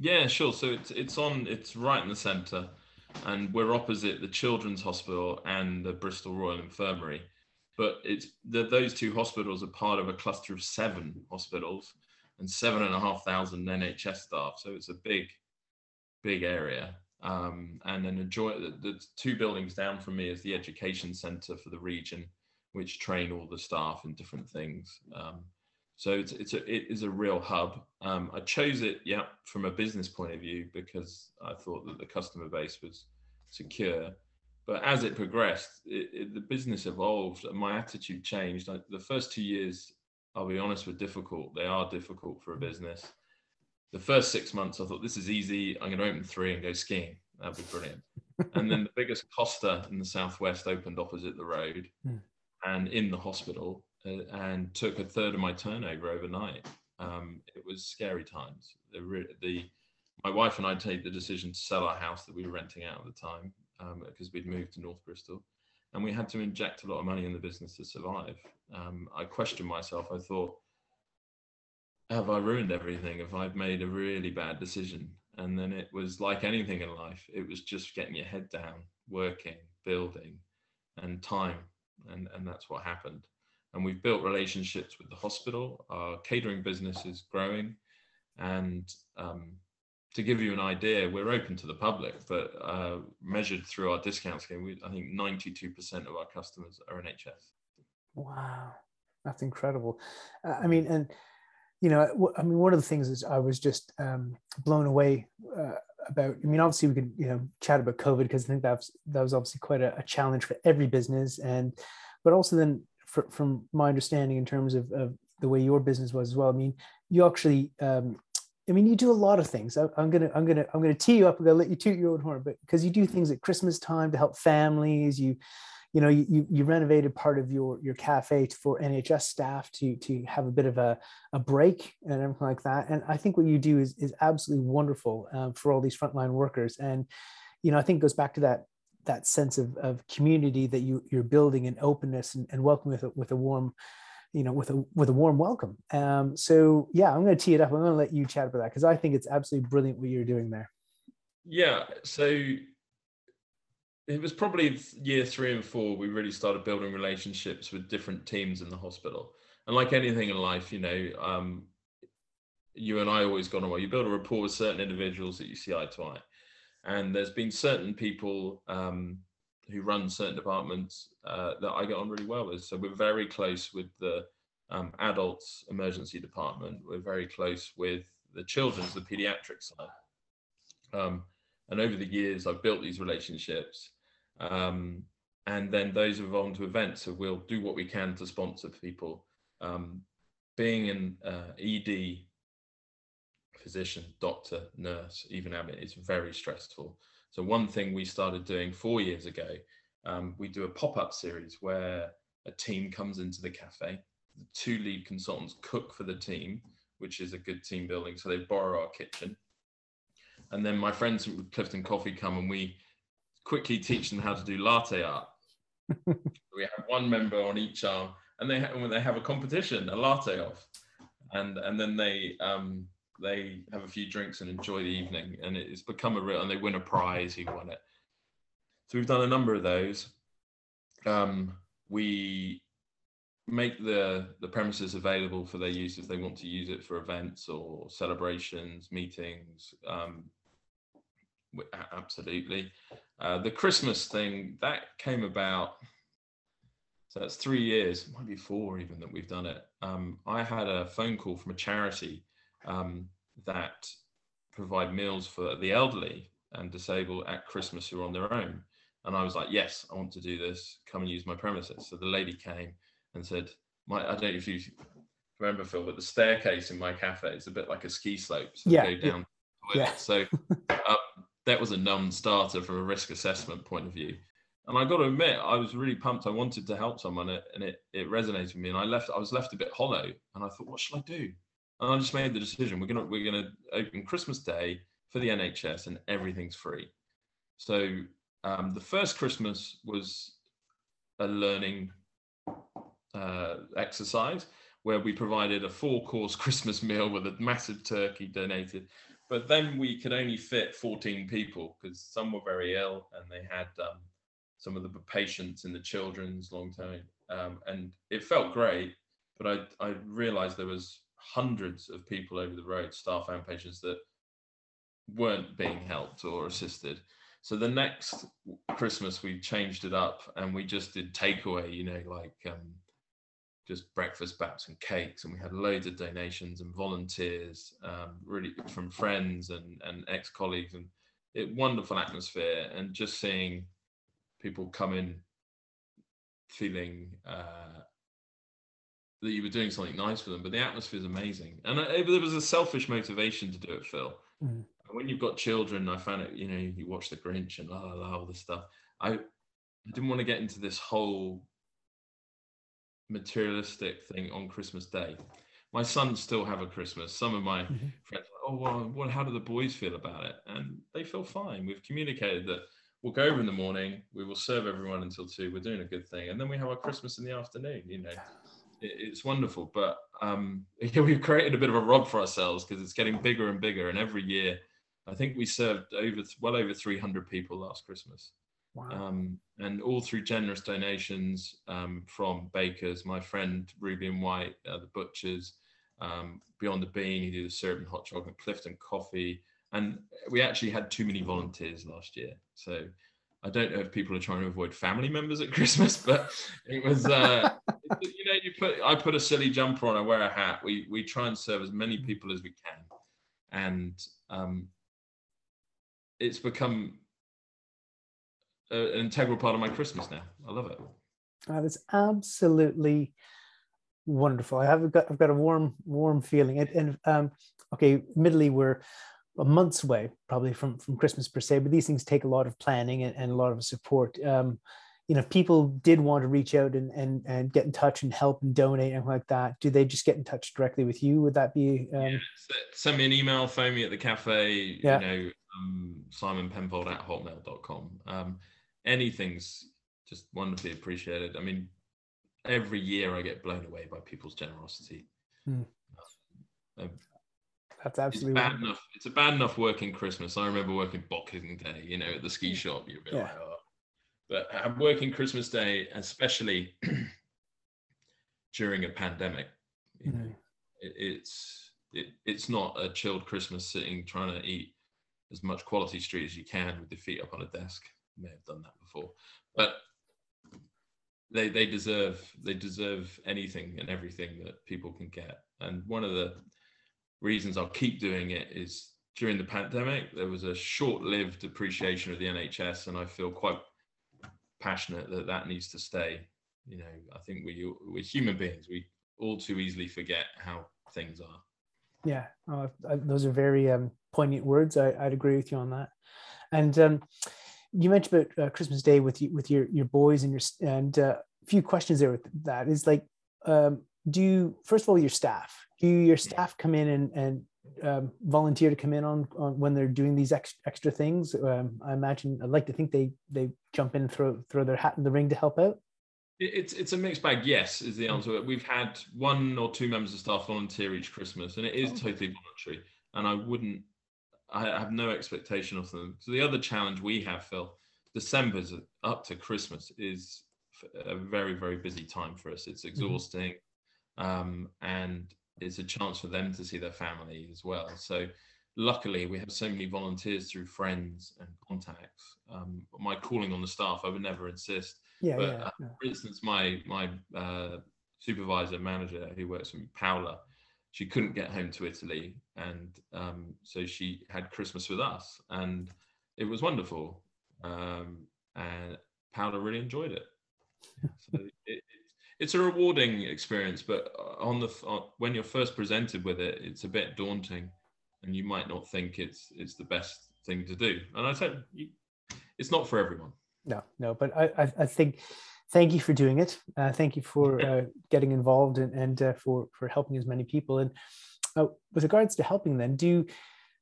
Yeah, sure. So it's it's on it's right in the centre, and we're opposite the Children's Hospital and the Bristol Royal Infirmary. But it's the, those two hospitals are part of a cluster of seven hospitals and seven and a half thousand N H S staff. So it's a big, big area. Um, and then the, joint, the, the two buildings down from me is the Education Centre for the region, which train all the staff in different things. Um, so it's, it's a, it is a real hub. Um, I chose it, yeah, from a business point of view, because I thought that the customer base was secure. But as it progressed, it, it, the business evolved and my attitude changed. I, the first two years, I'll be honest, were difficult. They are difficult for a business. The first six months, I thought, this is easy. I'm going to open three and go skiing. That'd be brilliant. And then the biggest Costa in the Southwest opened opposite the road mm. and in the hospital uh, and took a third of my turnover overnight. Um, it was scary times. The, the, my wife and I made the decision to sell our house that we were renting out at the time because um, we'd moved to North Bristol. And we had to inject a lot of money in the business to survive. Um, I questioned myself. I thought, have I ruined everything? Have I made a really bad decision? And then it was like anything in life. It was just getting your head down, working, building, and time. And, and that's what happened. And we've built relationships with the hospital. Our catering business is growing. And um, to give you an idea, we're open to the public, but uh, measured through our discount scheme, we, I think ninety-two percent of our customers are N H S. Wow, that's incredible. Uh, I mean, and you know, I mean, one of the things is I was just um, blown away uh, about. I mean, obviously we could you know chat about COVID because I think that was, that was obviously quite a, a challenge for every business, and but also then for, from my understanding in terms of, of the way your business was as well. I mean, you actually. Um, I mean, you do a lot of things. I, I'm gonna, I'm gonna, I'm gonna tee you up. I'm gonna let you toot your own horn, but because you do things at Christmas time to help families, you, you know, you you renovated part of your your cafe for N H S staff to to have a bit of a a break and everything like that. And I think what you do is is absolutely wonderful um, for all these frontline workers. And you know, I think it goes back to that that sense of of community that you you're building and openness and, and welcome with a, with a warm. you know, with a, with a warm welcome. Um, so yeah, I'm going to tee it up. I'm going to let you chat about that because I think it's absolutely brilliant what you're doing there. Yeah. So it was probably year three and four, we really started building relationships with different teams in the hospital. And like anything in life, you know, um, you and I always gone away. You build a rapport with certain individuals that you see eye to eye. And there's been certain people, um, who run certain departments uh, that I get on really well with. So we're very close with the um, adults emergency department. We're very close with the children's, the pediatric side. Um, and over the years, I've built these relationships. Um, and then those are involved to events. So we'll do what we can to sponsor people. Um, being an uh, E D physician, doctor, nurse, even admin, it's very stressful. So one thing we started doing four years ago, um, we do a pop-up series where a team comes into the cafe, the two lead consultants cook for the team, which is a good team building. So they borrow our kitchen. And then my friends from Clifton Coffee come and we quickly teach them how to do latte art. We have one member on each arm and they, ha- they have a competition, a latte off. And, and then they... Um, they have a few drinks and enjoy the evening, and it's become a real, and they win a prize, who won it. So we've done a number of those. Um, we make the, the premises available for their use if they want to use it for events or celebrations, meetings, um, absolutely. Uh, the Christmas thing, that came about, so that's three years, it might be four even that we've done it. Um, I had a phone call from a charity Um, that provide meals for the elderly and disabled at Christmas who are on their own. And I was like, yes, I want to do this. Come and use my premises. So the lady came and said, my, I don't know if you remember, Phil, but the staircase in my cafe is a bit like a ski slope. So yeah. Go down yeah. So um, that was a non-starter from a risk assessment point of view. And I got to admit, I was really pumped. I wanted to help someone, and it, it resonated with me. And I left, I was left a bit hollow, and I thought, what should I do? And I just made the decision. We're gonna, we're gonna open Christmas Day for the N H S, and everything's free. So um, the first Christmas was a learning uh, exercise where we provided a four-course Christmas meal with a massive turkey donated. But then we could only fit fourteen people because some were very ill, and they had um, some of the patients in the children's long term. Um, and it felt great, but I, I realized there was hundreds of people over the road, staff and patients, that weren't being helped or assisted. So the next Christmas we changed it up, and we just did takeaway, you know, like um, just breakfast bats and cakes. And we had loads of donations and volunteers, um, really from friends and, and ex-colleagues, and it wonderful atmosphere. And just seeing people come in feeling uh, that you were doing something nice for them, but the atmosphere is amazing. And I, it, there was a selfish motivation to do it, Phil. Mm. When you've got children, I found it, you know, you watch The Grinch and la, la, la, all this stuff. I didn't want to get into this whole materialistic thing on Christmas Day. My sons still have a Christmas. Some of my mm-hmm. friends are like, oh, well, well, how do the boys feel about it? And they feel fine. We've communicated that we'll go over in the morning, we will serve everyone until two, we're doing a good thing. And then we have our Christmas in the afternoon, you know. It's wonderful, but um, yeah, we've created a bit of a rub for ourselves because it's getting bigger and bigger. And every year, I think we served over well over three hundred people last Christmas. Wow. Um, and all through generous donations um, from bakers, my friend Ruby and White, uh, the butchers, um, Beyond the Bean, who do the syrup and hot chocolate, Clifton Coffee. And we actually had too many volunteers last year. So I don't know if people are trying to avoid family members at Christmas, but it was, uh, you know, you put, I put a silly jumper on, I wear a hat. We, we try and serve as many people as we can. And um, it's become a, an integral part of my Christmas now. I love it. Oh, that's absolutely wonderful. I have got, I've got a warm, warm feeling. And, and um, okay, admittedly, we're a month's away probably from, from Christmas per se, but these things take a lot of planning and, and a lot of support. Um, you know, if people did want to reach out and, and, and get in touch and help and donate and like that, do they just get in touch directly with you? Would that be? Um... Yeah, send me an email, phone me at the cafe, yeah. you know, um, simon penfold at hotmail dot com. Um, anything's just wonderfully appreciated. I mean, every year I get blown away by people's generosity. Hmm. Um, That's absolutely it's bad enough. It's a bad enough working Christmas. I remember working Boxing Day, you know, at the ski shop. You'd be yeah. like, oh. But working Christmas Day, especially during a pandemic, you mm. know, it, it's it, it's not a chilled Christmas sitting trying to eat as much quality street as you can with your feet up on a desk. You may have done that before, but they they deserve they deserve anything and everything that people can get. And one of the reasons I'll keep doing it is during the pandemic, there was a short-lived appreciation of the N H S, and I feel quite passionate that that needs to stay. You know, I think we, we're human beings. We all too easily forget how things are. Yeah, uh, those are very um, poignant words. I, I'd agree with you on that. And um, you mentioned about uh, Christmas Day with you, with your your boys and your and uh, a few questions there with that is like, um, do you, first of all, your staff. Do your staff come in and, and um, volunteer to come in on, on when they're doing these ex, extra things? Um, I imagine, I'd like to think they they jump in and throw, throw their hat in the ring to help out. It's it's a mixed bag, yes, is the answer. We've had one or two members of staff volunteer each Christmas, and it is totally voluntary. And I wouldn't, I have no expectation of them. So the other challenge we have, Phil, December's up to Christmas is a very, very busy time for us. It's exhausting. Mm-hmm. um, and it's a chance for them to see their family as well. So luckily we have so many volunteers through friends and contacts. Um, my calling on the staff, I would never insist. Yeah, but, yeah, uh, yeah. For instance, my my uh, supervisor manager who works for me, Paola, she couldn't get home to Italy. And um, so she had Christmas with us, and it was wonderful. Um, and Paola really enjoyed it. So it, it's a rewarding experience, but on the on, when you're first presented with it, it's a bit daunting, and you might not think it's it's the best thing to do. And I said, it's not for everyone. No, no, but I, I, I think, thank you for doing it. Uh, thank you for uh, getting involved and, and uh, for, for helping as many people. And uh, with regards to helping then, do you,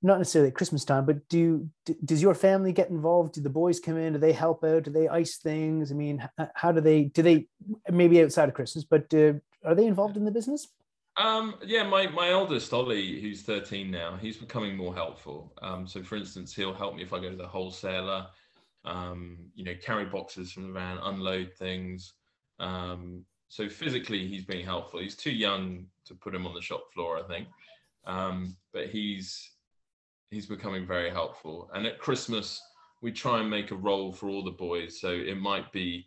not necessarily at Christmas time, but do, do does your family get involved? Do the boys come in? Do they help out? Do they ice things? I mean, how do they, do they, maybe outside of Christmas, but uh, are they involved in the business? Um, yeah, my, my oldest, Ollie, who's thirteen now, he's becoming more helpful. Um, so for instance, he'll help me if I go to the wholesaler, um, you know, carry boxes from the van, unload things. Um, so physically he's being helpful. He's too young to put him on the shop floor, I think. Um, but he's, he's becoming very helpful. And at Christmas, we try and make a role for all the boys. So it might be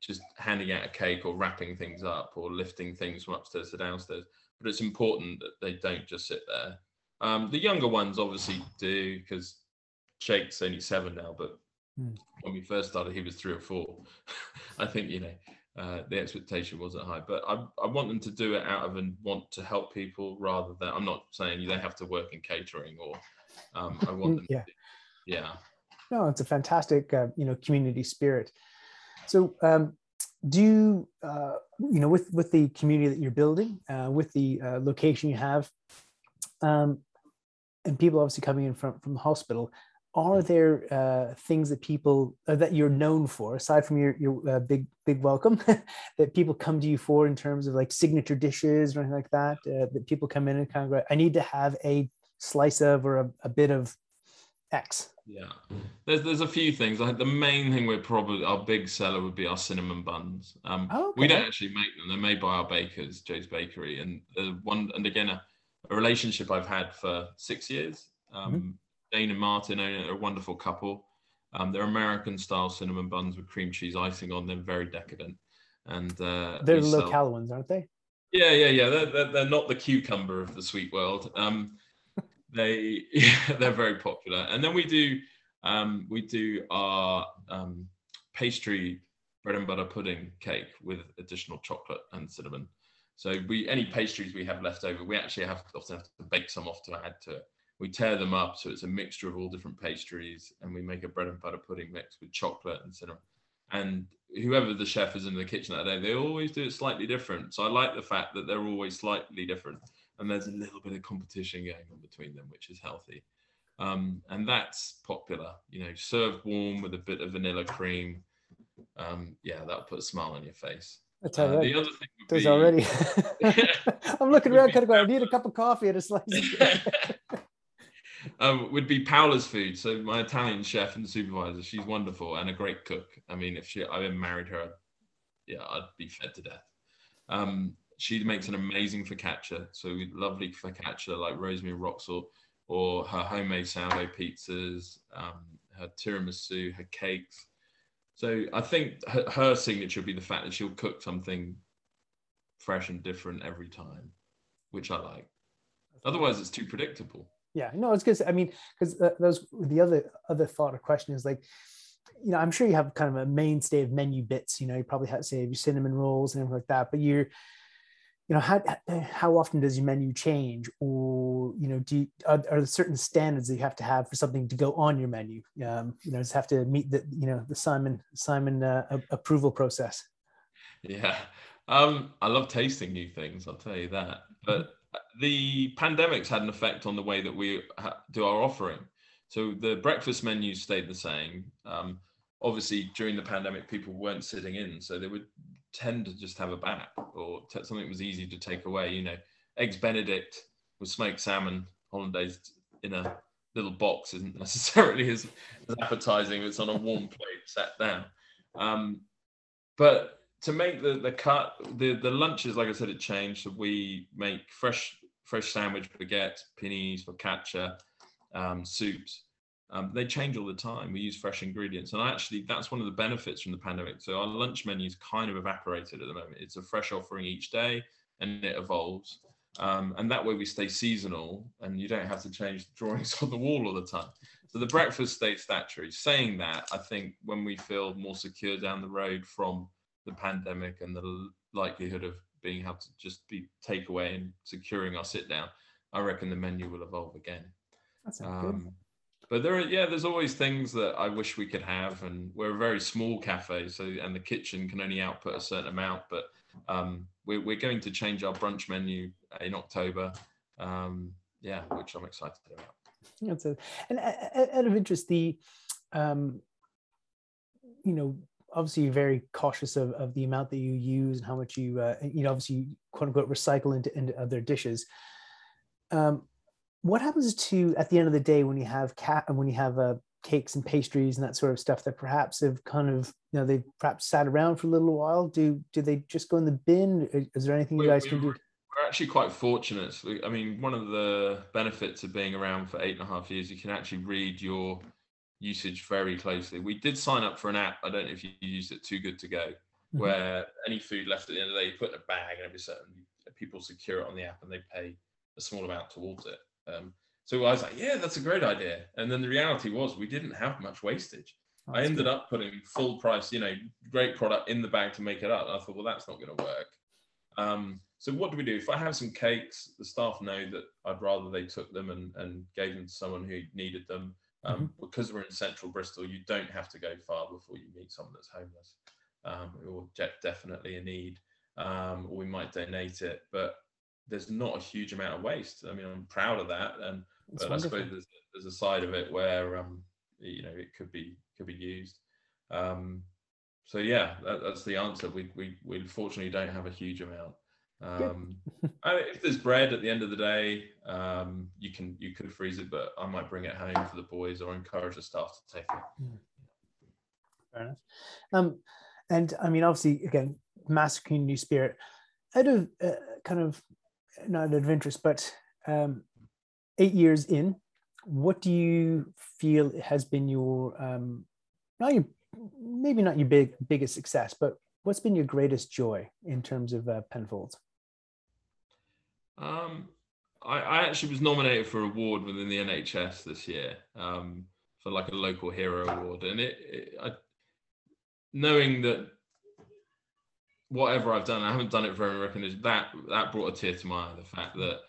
just handing out a cake or wrapping things up or lifting things from upstairs to downstairs. But it's important that they don't just sit there. Um, the younger ones obviously do, because Jake's only seven now, but mm. when we first started, he was three or four. I think, you know, uh, the expectation wasn't high, but I, I want them to do it out of and want to help people rather than, I'm not saying they have to work in catering or um, I want them yeah. to do, yeah. No, it's a fantastic, uh, you know, community spirit. So um, do you, uh, you know, with, with the community that you're building, uh, with the uh, location you have, um, and people obviously coming in from, from the hospital, are there uh, things that people, uh, that you're known for, aside from your, your uh, big, big welcome, that people come to you for in terms of like signature dishes or anything like that, uh, that people come in and kind of go, I need to have a slice of or a, a bit of X? Yeah, there's there's a few things. Like the main thing we're probably, our big seller would be our cinnamon buns. Um, oh, okay. We don't actually make them; they're made by our bakers, Joe's Bakery. And uh, one, and again, a, a relationship I've had for six years. Um, mm-hmm. Dane and Martin are a wonderful couple. Um, they're American-style cinnamon buns with cream cheese icing on them, very decadent. And uh, they're the sell... locale ones, aren't they? Yeah, yeah, yeah. They're they're, they're not the cucumber of the sweet world. Um, They, yeah, they're very popular. And then we do, um, we do our um, pastry bread and butter pudding cake with additional chocolate and cinnamon. So we, any pastries we have left over, we actually have often have to bake some off to add to it. We tear them up, so it's a mixture of all different pastries, and we make a bread and butter pudding mix with chocolate and cinnamon. And whoever the chef is in the kitchen that day, they always do it slightly different. So I like the fact that they're always slightly different. And there's a little bit of competition going on between them, which is healthy. Um, and that's popular, you know, served warm with a bit of vanilla cream. Um, yeah, that'll put a smile on your face. That's uh, right. The other thing would There's be, already. I'm looking around kind of going, I need a cup of coffee and a slice of um, would be Paola's food. So my Italian chef and supervisor, she's wonderful and a great cook. I mean, if she, I married her, yeah, I'd be fed to death. Um, She makes an amazing focaccia, so lovely focaccia like rosemary rock salt, or her homemade sourdough pizzas, um, her tiramisu, her cakes. So I think her, her signature would be the fact that she'll cook something fresh and different every time, which I like. Otherwise, it's too predictable. Yeah, no, it's because I mean, because that was the other other thought or question is like, you know, I'm sure you have kind of a mainstay of menu bits. You know, you probably have, say, your cinnamon rolls and everything like that, but you're you know, how how often does your menu change, or you know, do you, are, are there certain standards that you have to have for something to go on your menu? Um, you know, just have to meet the you know the Simon Simon uh, approval process. Yeah, um, I love tasting new things. I'll tell you that. But the pandemic's had an effect on the way that we ha- do our offering. So the breakfast menu stayed the same. Um, obviously, during the pandemic, people weren't sitting in, so they would tend to just have a bap or t- something that was easy to take away, you know, eggs Benedict with smoked salmon hollandaise in a little box isn't necessarily as, as appetizing. It's on a warm plate sat down. Um, but to make the, the cut, the, the lunches, like I said, it changed. So we make fresh, fresh sandwich, baguettes, paninis, focaccia, um, soups. Um, they change all the time. We use fresh ingredients. And actually, that's one of the benefits from the pandemic. So our lunch menu's kind of evaporated at the moment. It's a fresh offering each day, and it evolves. Um, and that way we stay seasonal, and you don't have to change the drawings on the wall all the time. So the breakfast stayed statutory. Saying that, I think when we feel more secure down the road from the pandemic and the likelihood of being able to just be takeaway and securing our sit down, I reckon the menu will evolve again. That sounds um, good. But there are, yeah, there's always things that I wish we could have, and we're a very small cafe, so and the kitchen can only output a certain amount. But um, we're we're going to change our brunch menu in October, um, yeah, which I'm excited about. That's it. And out of interest, the um, you know, obviously you're very cautious of of the amount that you use and how much you uh, you know, obviously quote unquote recycle into into other dishes. Um, What happens to at the end of the day when you have cat and when you have uh, cakes and pastries and that sort of stuff that perhaps have kind of, you know, they've perhaps sat around for a little while? Do do they just go in the bin? Is there anything we, you guys we, can do? We're actually quite fortunate. I mean, one of the benefits of being around for eight and a half years, you can actually read your usage very closely. We did sign up for an app. I don't know if you used it, Too Good to Go, mm-hmm. where any food left at the end of the day, you put in a bag and every certain people secure it on the app and they pay a small amount towards it. Um, so I was like, yeah, that's a great idea. And then the reality was we didn't have much wastage. That's I ended good. up putting full price, you know, great product in the bag to make it up. And I thought, well, that's not going to work. Um, so what do we do? If I have some cakes, the staff know that I'd rather they took them and, and gave them to someone who needed them. Um, mm-hmm. Because we're in central Bristol, you don't have to go far before you meet someone that's homeless um, or definitely in need. Um, or we might donate it. But there's not a huge amount of waste. I mean, I'm proud of that, and but I suppose there's, there's a side of it where um, you know, it could be could be used. Um, so yeah, that, that's the answer. We we we fortunately don't have a huge amount. Um, I mean, if there's bread at the end of the day, um, you can you could freeze it, but I might bring it home for the boys or encourage the staff to take it. Fair enough. Um, and I mean, obviously, again, massive community spirit. Out of uh, kind of not out of interest, but um, eight years in, what do you feel has been your, um, not your, maybe not your big biggest success, but what's been your greatest joy in terms of uh, Penfold's? Um, I, I actually was nominated for an award within the N H S this year um, for like a local hero award, and it, it I, knowing that whatever I've done, I haven't done it for any recognition. That that brought a tear to my eye. The fact that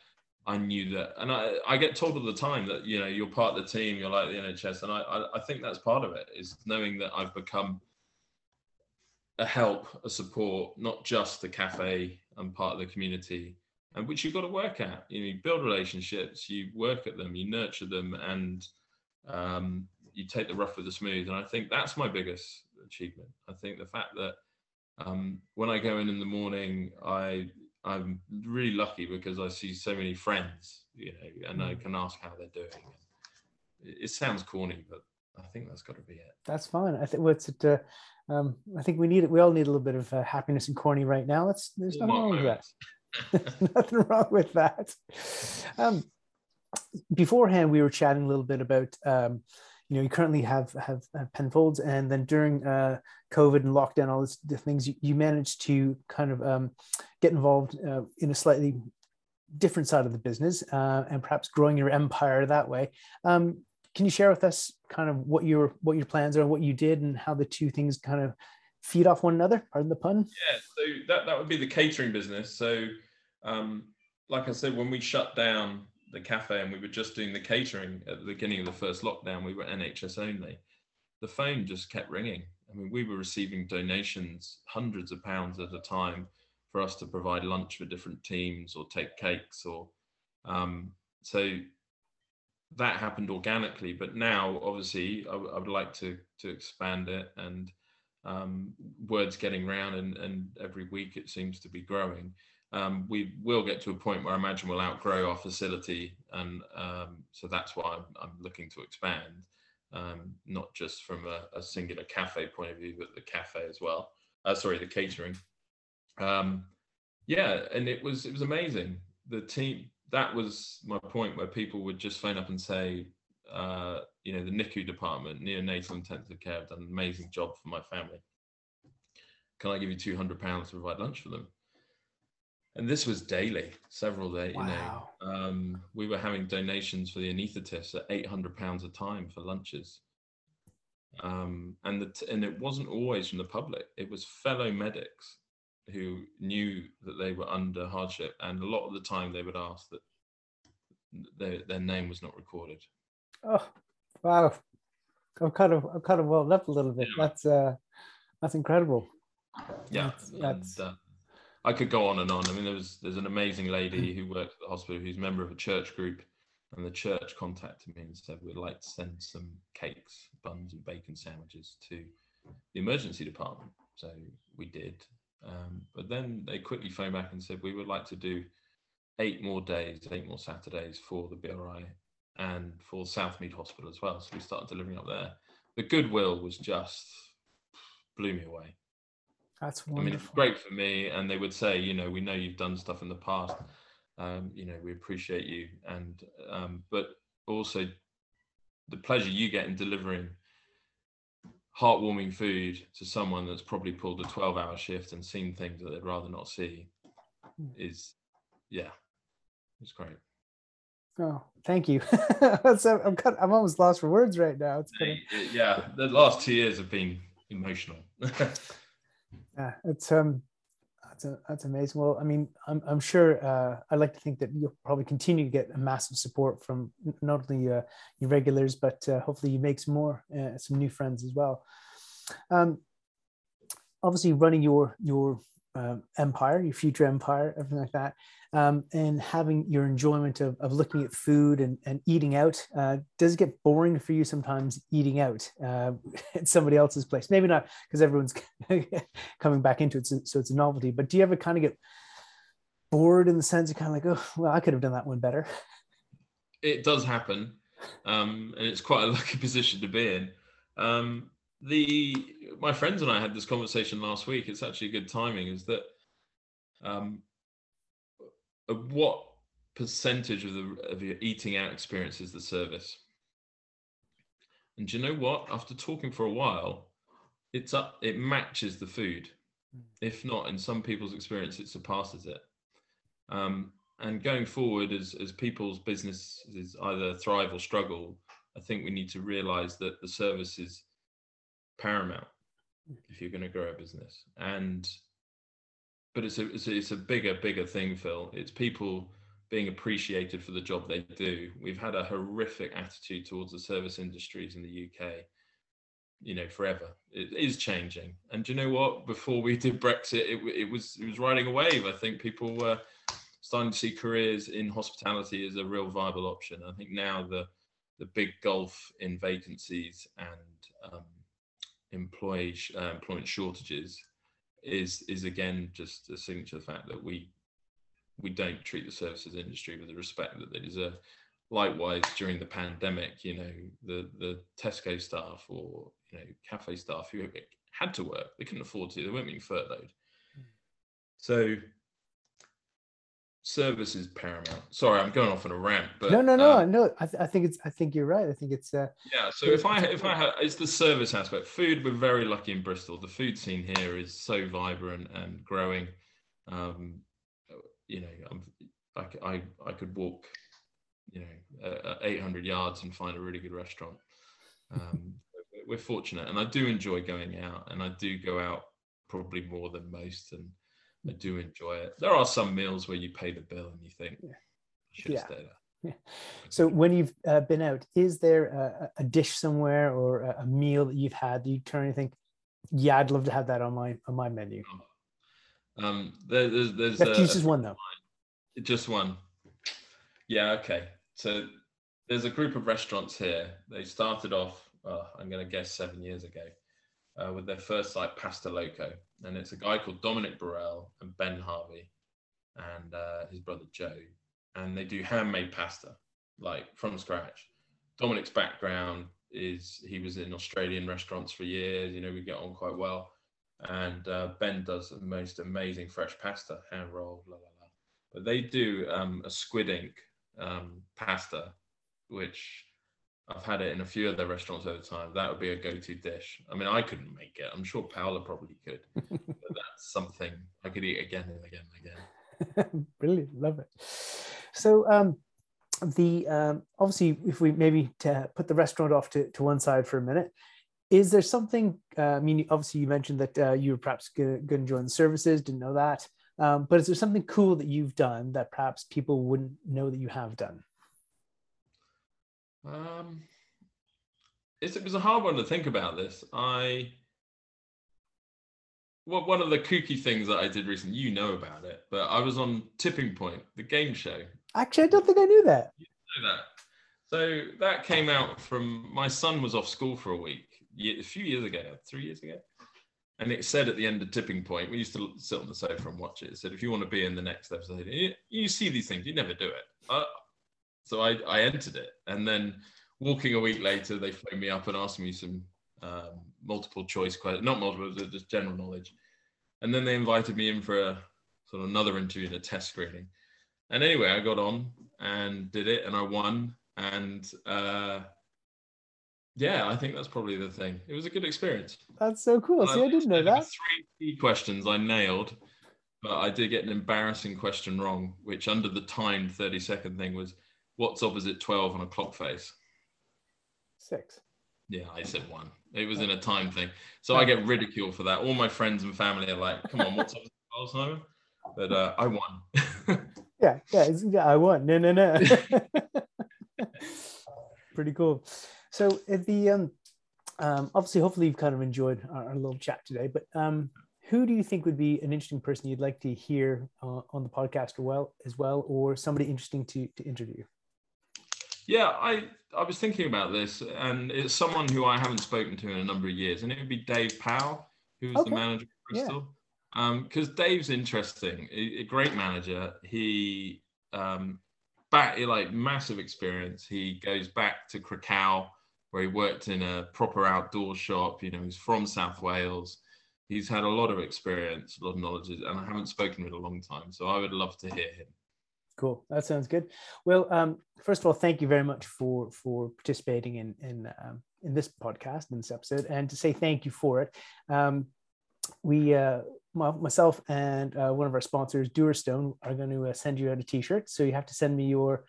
I knew that, and I, I get told all the time that, you know, you're part of the team, you're like the N H S, and I I, I think that's part of it, is knowing that I've become a help, a support, not just the cafe and part of the community, and which you've got to work at. You know, you build relationships, you work at them, you nurture them, and um, you take the rough with the smooth. And I think that's my biggest achievement. I think the fact that um when I go in in the morning, i i'm really lucky because I see so many friends, you know, and I can ask how they're doing. It sounds corny, but I think that's got to be it. That's fine. I think what's it uh, um I think we need it we all need a little bit of uh, happiness and corny right now. That's there's nothing wrong with that. There's nothing wrong with that. Um beforehand we were chatting a little bit about um you know, you currently have, have have Penfold's, and then during uh, COVID and lockdown, all these things, you, you managed to kind of um, get involved uh, in a slightly different side of the business, uh, and perhaps growing your empire that way. Um, can you share with us kind of what your what your plans are, what you did, and how the two things kind of feed off one another? Pardon the pun. Yeah, so that that would be the catering business. So, um, like I said, when we shut down the cafe and we were just doing the catering at the beginning of the first lockdown, we were N H S only. The phone just kept ringing. I mean, we were receiving donations, hundreds of pounds at a time, for us to provide lunch for different teams or take cakes or, um, so that happened organically. But now obviously I, I would like to, to expand it, and um, word's getting round, and, and every week it seems to be growing. Um, we will get to a point where I imagine we'll outgrow our facility, and um, so that's why I'm, I'm looking to expand, um, not just from a, a singular cafe point of view, but the cafe as well. Uh, sorry, the catering. Um, yeah, and it was it was amazing. The team, that was my point where people would just phone up and say, uh, you know, the N I C U department, neonatal intensive care, have done an amazing job for my family. Can I give you two hundred pounds to provide lunch for them? And this was daily, several days. Wow. You know, um, we were having donations for the anaesthetists at eight hundred pounds a time for lunches. Um, and, the t and it wasn't always from the public. It was fellow medics who knew that they were under hardship. And a lot of the time they would ask that their, their name was not recorded. Oh, Wow, I'm kind of I'm kind of well up a little bit. Yeah. That's uh, that's incredible. Yeah, that's, that's... And, uh, I could go on and on. I mean, there was there's an amazing lady who worked at the hospital who's a member of a church group, and the church contacted me and said we'd like to send some cakes, buns, and bacon sandwiches to the emergency department. So we did, um, but then they quickly phoned back and said we would like to do eight more days, eight more Saturdays for the B R I and for Southmead Hospital as well. So we started delivering up there. The goodwill was just blew me away. That's wonderful. I mean, it's great for me. And they would say, you know, we know you've done stuff in the past. Um, you know, we appreciate you. And um, but also the pleasure you get in delivering heartwarming food to someone that's probably pulled a twelve hour shift and seen things that they'd rather not see is, yeah, it's great. Oh, thank you. so I'm, kind of, I'm almost lost for words right now. It's kind of... Yeah, the last two years have been emotional. yeah, it's um, that's a, that's amazing. Well, I mean, I'm I'm sure uh, I'd like to think that you'll probably continue to get a massive support from not only uh, your regulars, but uh, hopefully you make some more uh, some new friends as well. Um, obviously running your your. Uh, empire, your future empire, everything like that, um, and having your enjoyment of, of looking at food and, and eating out. Uh, does it get boring for you sometimes eating out uh, at somebody else's place? Maybe not, because everyone's coming back into it, so, so it's a novelty. But do you ever kind of get bored in the sense of kind of like, oh, well, I could have done that one better? It does happen, um, and it's quite a lucky position to be in. Um, The my friends and I had this conversation last week. It's actually good timing. Is that um, what percentage of the of your eating out experience is the service? And do you know what? After talking for a while, it's up. It matches the food, if not in some people's experience, it surpasses it. Um, and going forward, as as people's businesses either thrive or struggle, I think we need to realise that the service is paramount if you're going to grow a business. And but it's a, it's a it's a bigger bigger thing, Phil. It's people being appreciated for the job they do. We've had a horrific attitude towards the service industries in the U K, you know, forever. It is changing. And do you know what? Before we did Brexit, it, it was it was riding a wave. I think people were starting to see careers in hospitality as a real viable option. I think now the the big gulf in vacancies and um employee uh, employment shortages is is again just a signature of the fact that we we don't treat the services industry with the respect that they deserve. Likewise, during the pandemic, you know, the the Tesco staff or, you know, cafe staff who had to work, they couldn't afford to, they weren't being furloughed. So service is paramount. Sorry, I'm going off on a rant, but no, no, no, um, no. I, th I think it's. I think you're right. I think it's. Uh, yeah. So if I, if I, had, it's the service aspect. Food. We're very lucky in Bristol. The food scene here is so vibrant and growing. Um, you know, I'm, I, I, I could walk, you know, uh, eight hundred yards and find a really good restaurant. Um, we're fortunate, and I do enjoy going out, and I do go out probably more than most, and I do enjoy it. There are some meals where you pay the bill and you think, yeah, I should have stayed there. Yeah. So when you've uh, been out, is there a, a dish somewhere or a meal that you've had that you turn and think, yeah, I'd love to have that on my on my menu? Um, there, there's there's uh, just one though. Just one. Yeah. Okay. So there's a group of restaurants here. They started off, oh, I'm going to guess, seven years ago. Uh, with their first site, Pasta Loco. And it's a guy called Dominic Burrell and Ben Harvey and uh, his brother Joe. And they do handmade pasta, like from scratch. Dominic's background is he was in Australian restaurants for years. You know, we get on quite well. And uh, Ben does the most amazing fresh pasta, hand rolled, la la la. But they do um, a squid ink um, pasta, which... I've had it in a few of their restaurants over time. That would be a go-to dish. I mean, I couldn't make it. I'm sure Paola probably could. But that's something I could eat again and again and again. Brilliant. Love it. So um, the um, obviously, if we maybe to put the restaurant off to, to one side for a minute, is there something, uh, I mean, obviously you mentioned that uh, you were perhaps going to join the services, didn't know that. Um, but is there something cool that you've done that perhaps people wouldn't know that you have done? Um, it's, it was a hard one to think about this. I, well, one of the kooky things that I did recently, you know about it, but I was on Tipping Point, the game show. Actually, I don't think I knew that. You didn't know that. So that came out from, my son was off school for a week, a few years ago, three years ago. And it said at the end of Tipping Point, we used to sit on the sofa and watch it. It said, if you want to be in the next episode, you, you see these things, you never do it. Uh, so I, I entered it. And then walking a week later, they phoned me up and asked me some um, multiple choice questions, not multiple, just general knowledge. And then they invited me in for a sort of another interview and a test screening. And anyway, I got on and did it and I won. And uh, yeah, I think that's probably the thing. It was a good experience. That's so cool. See, I, I didn't know that. Three key questions I nailed, but I did get an embarrassing question wrong, which under the timed thirty second thing was, what's opposite twelve on a clock face? Six. Yeah, I said one. It was in a time thing. So I get ridiculed for that. All my friends and family are like, come on, what's opposite twelve, Simon? But uh, I won. yeah, yeah, yeah, I won. No, no, no. Pretty cool. So at the um, um, obviously, hopefully you've kind of enjoyed our, our little chat today, but um, who do you think would be an interesting person you'd like to hear uh, on the podcast or well, as well, or somebody interesting to, to interview? Yeah, I, I was thinking about this, and it's someone who I haven't spoken to in a number of years, and it would be Dave Powell, who's okay. the manager of Bristol. Because yeah. um, Dave's interesting, a, a great manager. He um, back, like massive experience. He goes back to Krakow, where he worked in a proper outdoor shop. You know, he's from South Wales. He's had a lot of experience, a lot of knowledge, and I haven't spoken with him in a long time. So I would love to hear him. Cool. That sounds good. Well, um, first of all, thank you very much for for participating in in um, in this podcast, in this episode, and to say thank you for it. Um, we, uh, my, myself and uh, one of our sponsors, Dewarstone, are going to uh, send you out a T-shirt. So you have to send me your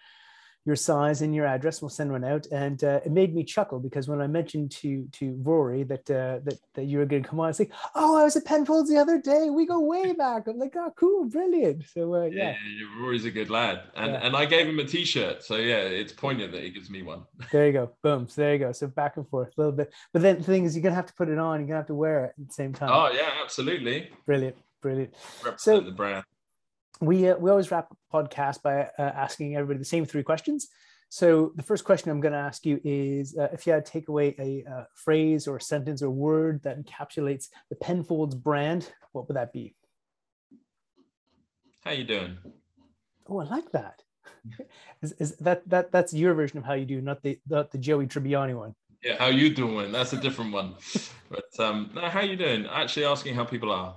your size and your address. We'll send one out. And uh, it made me chuckle because when I mentioned to to Rory that uh, that, that you were going to come on, I was like, oh, I was at Penfold's the other day. We go way back. I'm like, oh, cool, brilliant. So uh, yeah. yeah, Rory's a good lad. And yeah. and I gave him a T-shirt. So yeah, it's poignant that he gives me one. There you go. Boom. So there you go. So back and forth a little bit. But then the thing is, you're going to have to put it on. You're going to have to wear it at the same time. Oh, yeah, absolutely. Brilliant. Brilliant. Represent so, the brand. We, uh, we always wrap a podcast by uh, asking everybody the same three questions. So the first question I'm going to ask you is uh, if you had to take away a uh, phrase or a sentence or word that encapsulates the Penfold's brand, what would that be? How you doing? Oh, I like that. is, is that, that. That's your version of how you do, not the not the Joey Tribbiani one. Yeah, how you doing? That's a different one. But um, no, how you doing? Actually asking how people are.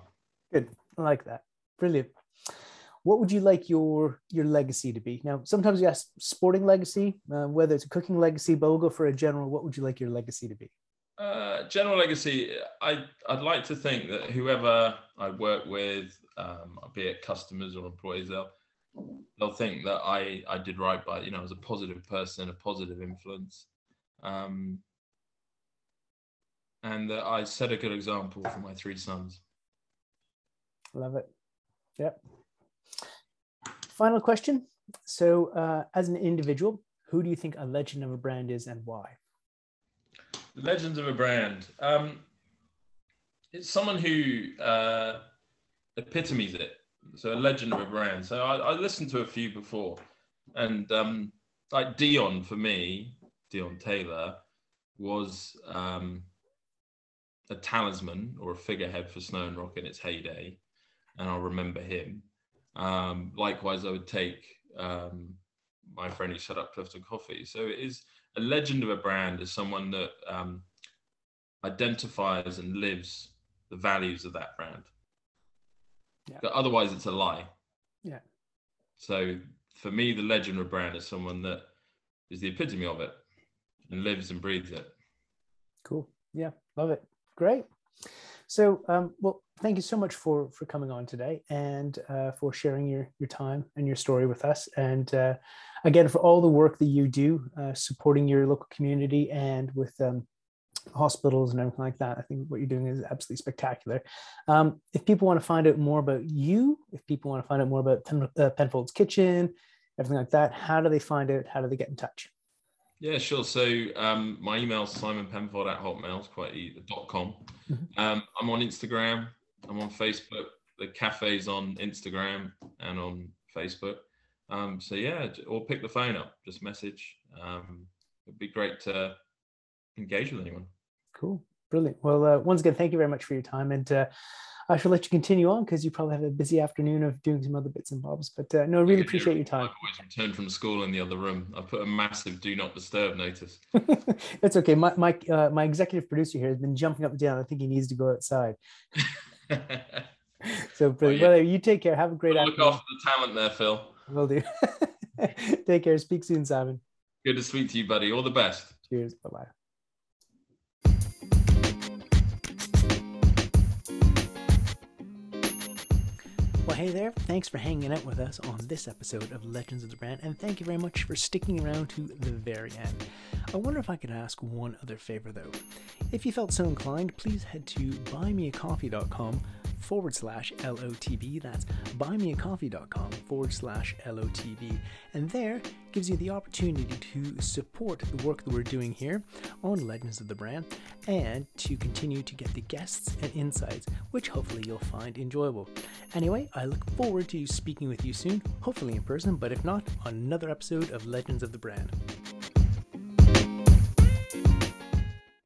Good. I like that. Brilliant. What would you like your your legacy to be? Now, sometimes you ask sporting legacy, uh, whether it's a cooking legacy, but we'll go for a general. What would you like your legacy to be? Uh, general legacy, I, I'd like to think that whoever I work with, um, be it customers or employees, they'll, they'll think that I, I did right by, you know, I was a positive person, a positive influence. Um, and that I set a good example for my three sons. Love it. Yep. Final question. So uh, as an individual, who do you think a legend of a brand is and why? The legends of a brand. Um, it's someone who uh, epitomises it. So a legend of a brand. So I, I listened to a few before. And um, like Dion, for me, Dion Taylor, was um, a talisman or a figurehead for Snow and Rock in its heyday. And I'll remember him. Um, likewise, I would take um, my friend who set up Clifton Coffee. So it is a legend of a brand is someone that um, identifies and lives the values of that brand. Yeah. But otherwise, it's a lie. Yeah. So for me, the legend of a brand is someone that is the epitome of it and lives and breathes it. Cool. Yeah. Love it. Great. So, um, well, thank you so much for, for coming on today and uh, for sharing your, your time and your story with us. And uh, again, for all the work that you do, uh, supporting your local community and with um, hospitals and everything like that. I think what you're doing is absolutely spectacular. Um, if people want to find out more about you, if people want to find out more about Pen, uh, Penfold's Kitchen, everything like that, how do they find out? How do they get in touch? Yeah, sure. So um, my email is simonpenfold at hotmail, it's quite easy, dot com. Um, I'm on Instagram. I'm on Facebook. The cafe's on Instagram and on Facebook. Um, so yeah, or pick the phone up, just message. Um, it'd be great to engage with anyone. Cool. Brilliant. Well, uh, once again, thank you very much for your time. And uh, I shall let you continue on because you probably have a busy afternoon of doing some other bits and bobs. But uh, no, I really appreciate your time. I've always returned from school in the other room. I put a massive do not disturb notice. That's okay. My my, uh, my executive producer here has been jumping up and down. I think he needs to go outside. So, well, yeah. Brother, you take care. Have a great we'll afternoon. Look after the talent there, Phil. Will do. Take care. Speak soon, Simon. Good to speak to you, buddy. All the best. Cheers. Bye-bye. Well, hey there, thanks for hanging out with us on this episode of Legends of the Brand, and thank you very much for sticking around to the very end. I wonder if I could ask one other favor, though. If you felt so inclined, please head to buymeacoffee.com forward slash LOTB, that's buymeacoffee.com forward slash LOTB, and there gives you the opportunity to support the work that we're doing here on Legends of the Brand, and to continue to get the guests and insights, which hopefully you'll find enjoyable. Anyway, I look forward to speaking with you soon, hopefully in person, but if not, on another episode of Legends of the Brand.